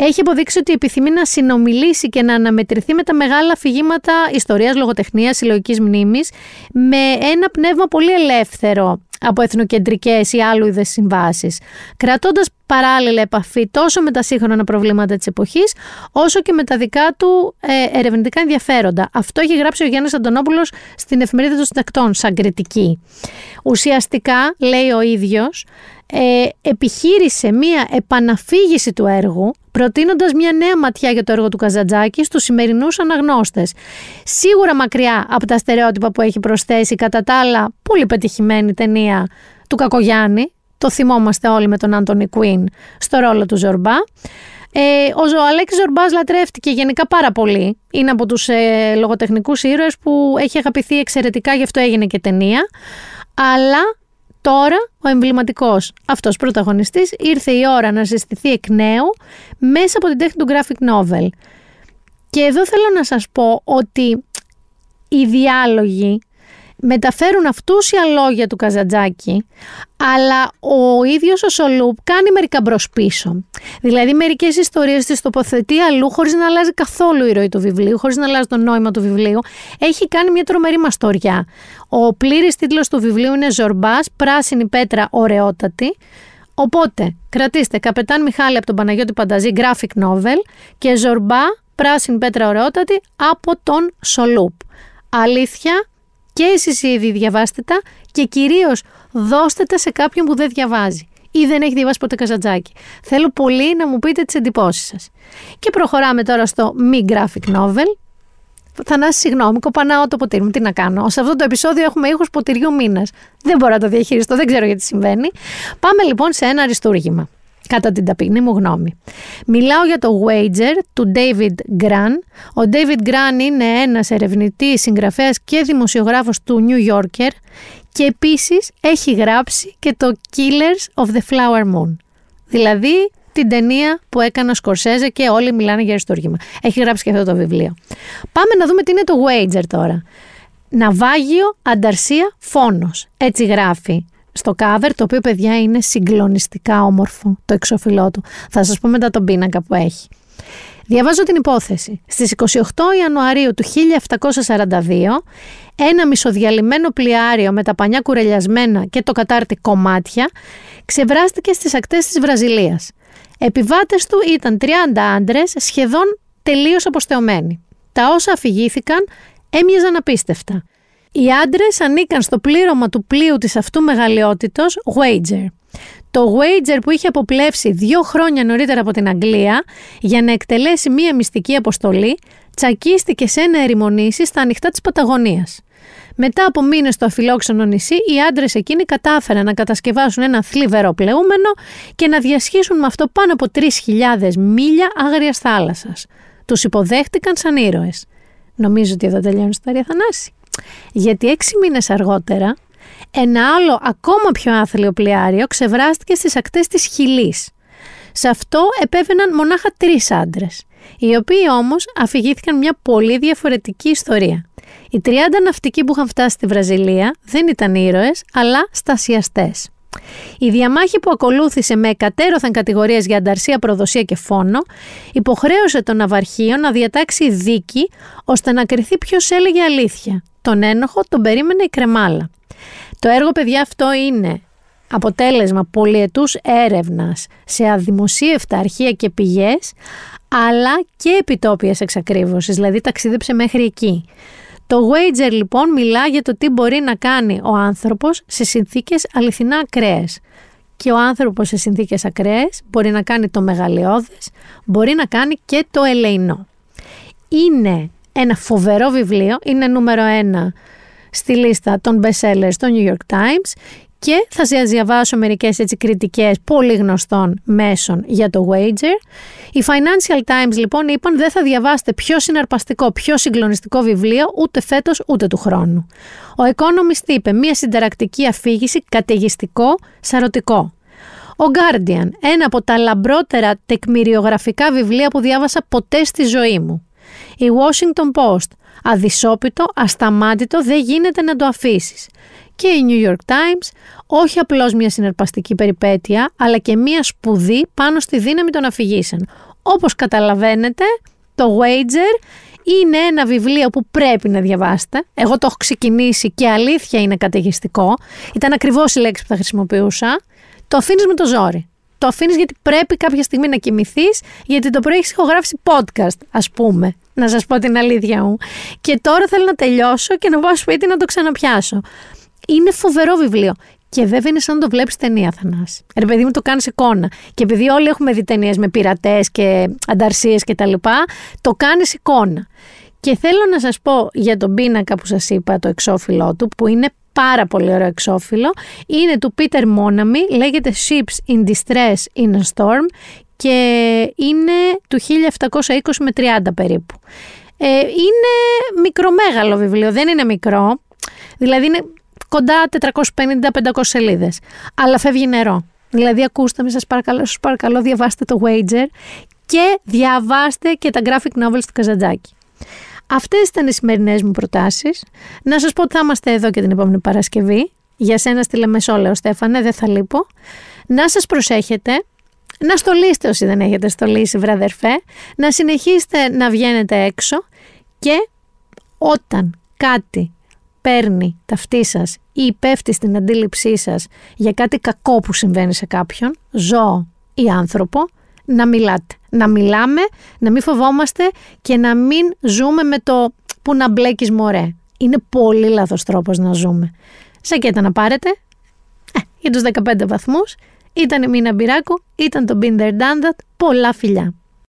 έχει αποδείξει ότι επιθυμεί να συνομιλήσει και να αναμετρηθεί με τα μεγάλα αφηγήματα ιστορίας, λογοτεχνίας, συλλογικής μνήμης, με ένα πνεύμα πολύ ελεύθερο από εθνοκεντρικές ή άλλου είδες συμβάσεις, κρατώντας παράλληλα επαφή τόσο με τα σύγχρονα προβλήματα της εποχής, όσο και με τα δικά του ε, ερευνητικά ενδιαφέροντα. Αυτό έχει γράψει ο Γιάννης Αντωνόπουλος στην Εφημερίδα των Συντακτών, σαν κριτική. Ουσιαστικά, λέει ο ίδιος, ε, επιχείρησε μία επαναφήγηση του έργου, προτείνοντας μια νέα ματιά για το έργο του Καζαντζάκη στους σημερινούς αναγνώστες. Σίγουρα μακριά από τα στερεότυπα που έχει προσθέσει κατά τα άλλα πολύ πετυχημένη ταινία του Κακογιάννη, το θυμόμαστε όλοι με τον Άντονι Κουίν στο ρόλο του Ζορμπά. Ε, ο Αλέξης Ζορμπάς λατρεύτηκε γενικά πάρα πολύ. Είναι από τους ε, λογοτεχνικούς ήρωες που έχει αγαπηθεί εξαιρετικά, γι' αυτό έγινε και ταινία. Αλλά τώρα ο εμβληματικός αυτός πρωταγωνιστής ήρθε η ώρα να συστηθεί εκ νέου μέσα από την τέχνη του graphic novel. Και εδώ θέλω να σας πω ότι οι διάλογοι μεταφέρουν αυτούσια λόγια του Καζαντζάκη, αλλά ο ίδιος ο Σολούπ κάνει μερικά μπρος πίσω. Δηλαδή μερικές ιστορίες τις τοποθετεί αλλού χωρίς να αλλάζει καθόλου η ροή του βιβλίου, χωρίς να αλλάζει το νόημα του βιβλίου. Έχει κάνει μια τρομερή μαστοριά. Ο πλήρης τίτλος του βιβλίου είναι «Ζορμπάς, πράσινη πέτρα ωραιότατη». Οπότε κρατήστε Καπετάν Μιχάλη από τον Παναγιώτη Πανταζή, graphic novel, και «Ζορμπά, πράσινη πέτρα ωραιότατη» από τον Σολούπ. Αλήθεια. Και εσείς ήδη διαβάστε τα και κυρίως δώστε τα σε κάποιον που δεν διαβάζει ή δεν έχει διαβάσει ποτέ Καζαντζάκη. Θέλω πολύ να μου πείτε τις εντυπώσεις σας. Και προχωράμε τώρα στο μη graphic novel. Θανάση, συγγνώμη, κοπανάω το ποτήρι μου. Τι να κάνω? Σε αυτό το επεισόδιο έχουμε ήχους ποτηριού μήνας. Δεν μπορώ να το διαχειριστώ, δεν ξέρω γιατί συμβαίνει. Πάμε λοιπόν σε ένα αριστούργημα, κατά την ταπεινή μου γνώμη. Μιλάω για το Wager του David Gran. Ο David Gran είναι ένας ερευνητής, συγγραφέας και δημοσιογράφος του New Yorker και επίσης έχει γράψει και το Killers of the Flower Moon. Δηλαδή την ταινία που έκανε ο Σκορσέζε και όλοι μιλάνε για αριστούργημα. Έχει γράψει και αυτό το βιβλίο. Πάμε να δούμε τι είναι το Wager τώρα. Ναυάγιο, ανταρσία, φόνος. Έτσι γράφει στο cover, το οποίο, παιδιά, είναι συγκλονιστικά όμορφο, το εξώφυλλό του. Θα σας πω μετά τον πίνακα που έχει. Διαβάζω την υπόθεση. Στις εικοστή όγδοη Ιανουαρίου του χίλια επτακόσια σαράντα δύο, ένα μισοδιαλυμένο πλοιάριο με τα πανιά κουρελιασμένα και το κατάρτι κομμάτια ξεβράστηκε στις ακτές της Βραζιλίας. Επιβάτες του ήταν τριάντα άντρες, σχεδόν τελείως αποστεωμένοι. Τα όσα αφηγήθηκαν έμοιαζαν απίστευτα. Οι άντρες ανήκαν στο πλήρωμα του πλοίου της αυτού μεγαλειότητος Wager. Το Wager που είχε αποπλέψει δύο χρόνια νωρίτερα από την Αγγλία για να εκτελέσει μία μυστική αποστολή, τσακίστηκε σε ένα ερημονήσι στα ανοιχτά της Παταγωνίας. Μετά από μήνες στο αφιλόξενο νησί, οι άντρες εκείνοι κατάφεραν να κατασκευάσουν ένα θλιβερό πλεούμενο και να διασχίσουν με αυτό πάνω από τρεις χιλιάδες μίλια άγριας θάλασσας. τους υποδέχτηκαν σαν ήρωες. Νομίζω ότι εδώ τελειώνει η ιστορία, Θανάση. Γιατί έξι μήνες αργότερα, ένα άλλο ακόμα πιο άθλιο πλοιάριο ξεβράστηκε στις ακτές της Χιλής. Σε αυτό επέβαιναν μονάχα τρεις άντρες, οι οποίοι όμως αφηγήθηκαν μια πολύ διαφορετική ιστορία. Οι τριάντα ναυτικοί που είχαν φτάσει στη Βραζιλία δεν ήταν ήρωες, αλλά στασιαστές. Η διαμάχη που ακολούθησε με εκατέρωθαν κατηγορίες για ανταρσία, προδοσία και φόνο, υποχρέωσε το ναυαρχείο να διατάξει δίκη ώστε να κριθεί ποιος έλεγε αλήθεια. Τον ένοχο τον περίμενε η κρεμάλα. Το έργο, παιδιά, αυτό είναι αποτέλεσμα πολυετούς έρευνας σε αδημοσίευτα αρχεία και πηγές, αλλά και επιτόπιες εξακρίβωσης, δηλαδή ταξίδεψε μέχρι εκεί. Το wager λοιπόν μιλά για το τι μπορεί να κάνει ο άνθρωπος σε συνθήκες αληθινά ακραίες. Και ο άνθρωπος σε συνθήκες ακραίες μπορεί να κάνει το μεγαλειώδες, μπορεί να κάνει και το ελεηνό. Είναι ένα φοβερό βιβλίο, είναι νούμερο ένα στη λίστα των bestsellers των New York Times και θα σας διαβάσω μερικές έτσι κριτικές πολύ γνωστών μέσων για το wager. Οι Financial Times λοιπόν είπαν δεν θα διαβάσετε πιο συναρπαστικό, πιο συγκλονιστικό βιβλίο ούτε φέτος ούτε του χρόνου. Ο Economist είπε μια συνταρακτική αφήγηση, καταιγιστικό, σαρωτικό. Ο Guardian, ένα από τα λαμπρότερα τεκμηριογραφικά βιβλία που διάβασα ποτέ στη ζωή μου. Η Washington Post, αδυσόπιτο, ασταμάτητο, δεν γίνεται να το αφήσεις. Και η New York Times, όχι απλώς μια συναρπαστική περιπέτεια, αλλά και μια σπουδή πάνω στη δύναμη των αφηγήσεων. Όπως καταλαβαίνετε, το Wager είναι ένα βιβλίο που πρέπει να διαβάσετε. Εγώ το έχω ξεκινήσει και αλήθεια είναι καταιγιστικό. Ήταν ακριβώς η λέξη που θα χρησιμοποιούσα. Το αφήνεις με το ζόρι. Το αφήνεις γιατί πρέπει κάποια στιγμή να κοιμηθείς, γιατί το πρωί έχεις ηχογράψει podcast, ας πούμε. Να σας πω την αλήθεια μου. Και τώρα θέλω να τελειώσω και να πάω σπίτι να το ξαναπιάσω. Είναι φοβερό βιβλίο. Και βέβαια είναι σαν να το βλέπεις ταινία, Θανάση. Ρε παιδί μου, το κάνεις εικόνα. Και επειδή όλοι έχουμε δει ταινίες με πειρατές και ανταρσίες και τα λοιπά, το κάνεις εικόνα. Και θέλω να σας πω για τον πίνακα που σας είπα, το εξώφυλλό του, που είναι πάρα πολύ ωραίο εξώφυλλο. Είναι του Peter Monamy, λέγεται Ships in Distress in a Storm και είναι του χίλια επτακόσια είκοσι με τριάντα περίπου. Ε, είναι μικρομέγαλο βιβλίο, δεν είναι μικρό. Δηλαδή είναι κοντά τετρακόσιες πενήντα με πεντακόσιες σελίδες. Αλλά φεύγει νερό. Δηλαδή ακούστε με σας παρακαλώ, σας παρακαλώ διαβάστε το Wager και διαβάστε και τα graphic novels του Καζαντζάκη. Αυτές ήταν οι σημερινές μου προτάσεις. Να σας πω ότι θα είμαστε εδώ και την επόμενη Παρασκευή. Για σένα στη Λεμεσόλεο, Στέφανε, δεν θα λείπω. Να σας προσέχετε. Να στολίσετε όσοι δεν έχετε στολίσει, βραδερφέ. Να συνεχίσετε να βγαίνετε έξω. Και όταν κάτι παίρνει τα αυτή σας ή πέφτει στην αντίληψή σας για κάτι κακό που συμβαίνει σε κάποιον, ζώο ή άνθρωπο, να μιλάτε. Να μιλάμε, να μην φοβόμαστε και να μην ζούμε με το που να μπλέκεις μωρέ. Είναι πολύ λάθος τρόπος να ζούμε. Σακέτα να πάρετε, ε, για τους δεκαπέντε βαθμούς, ήταν η Μίνα Μπυράκου, ήταν το Binder Dandat, πολλά φιλιά.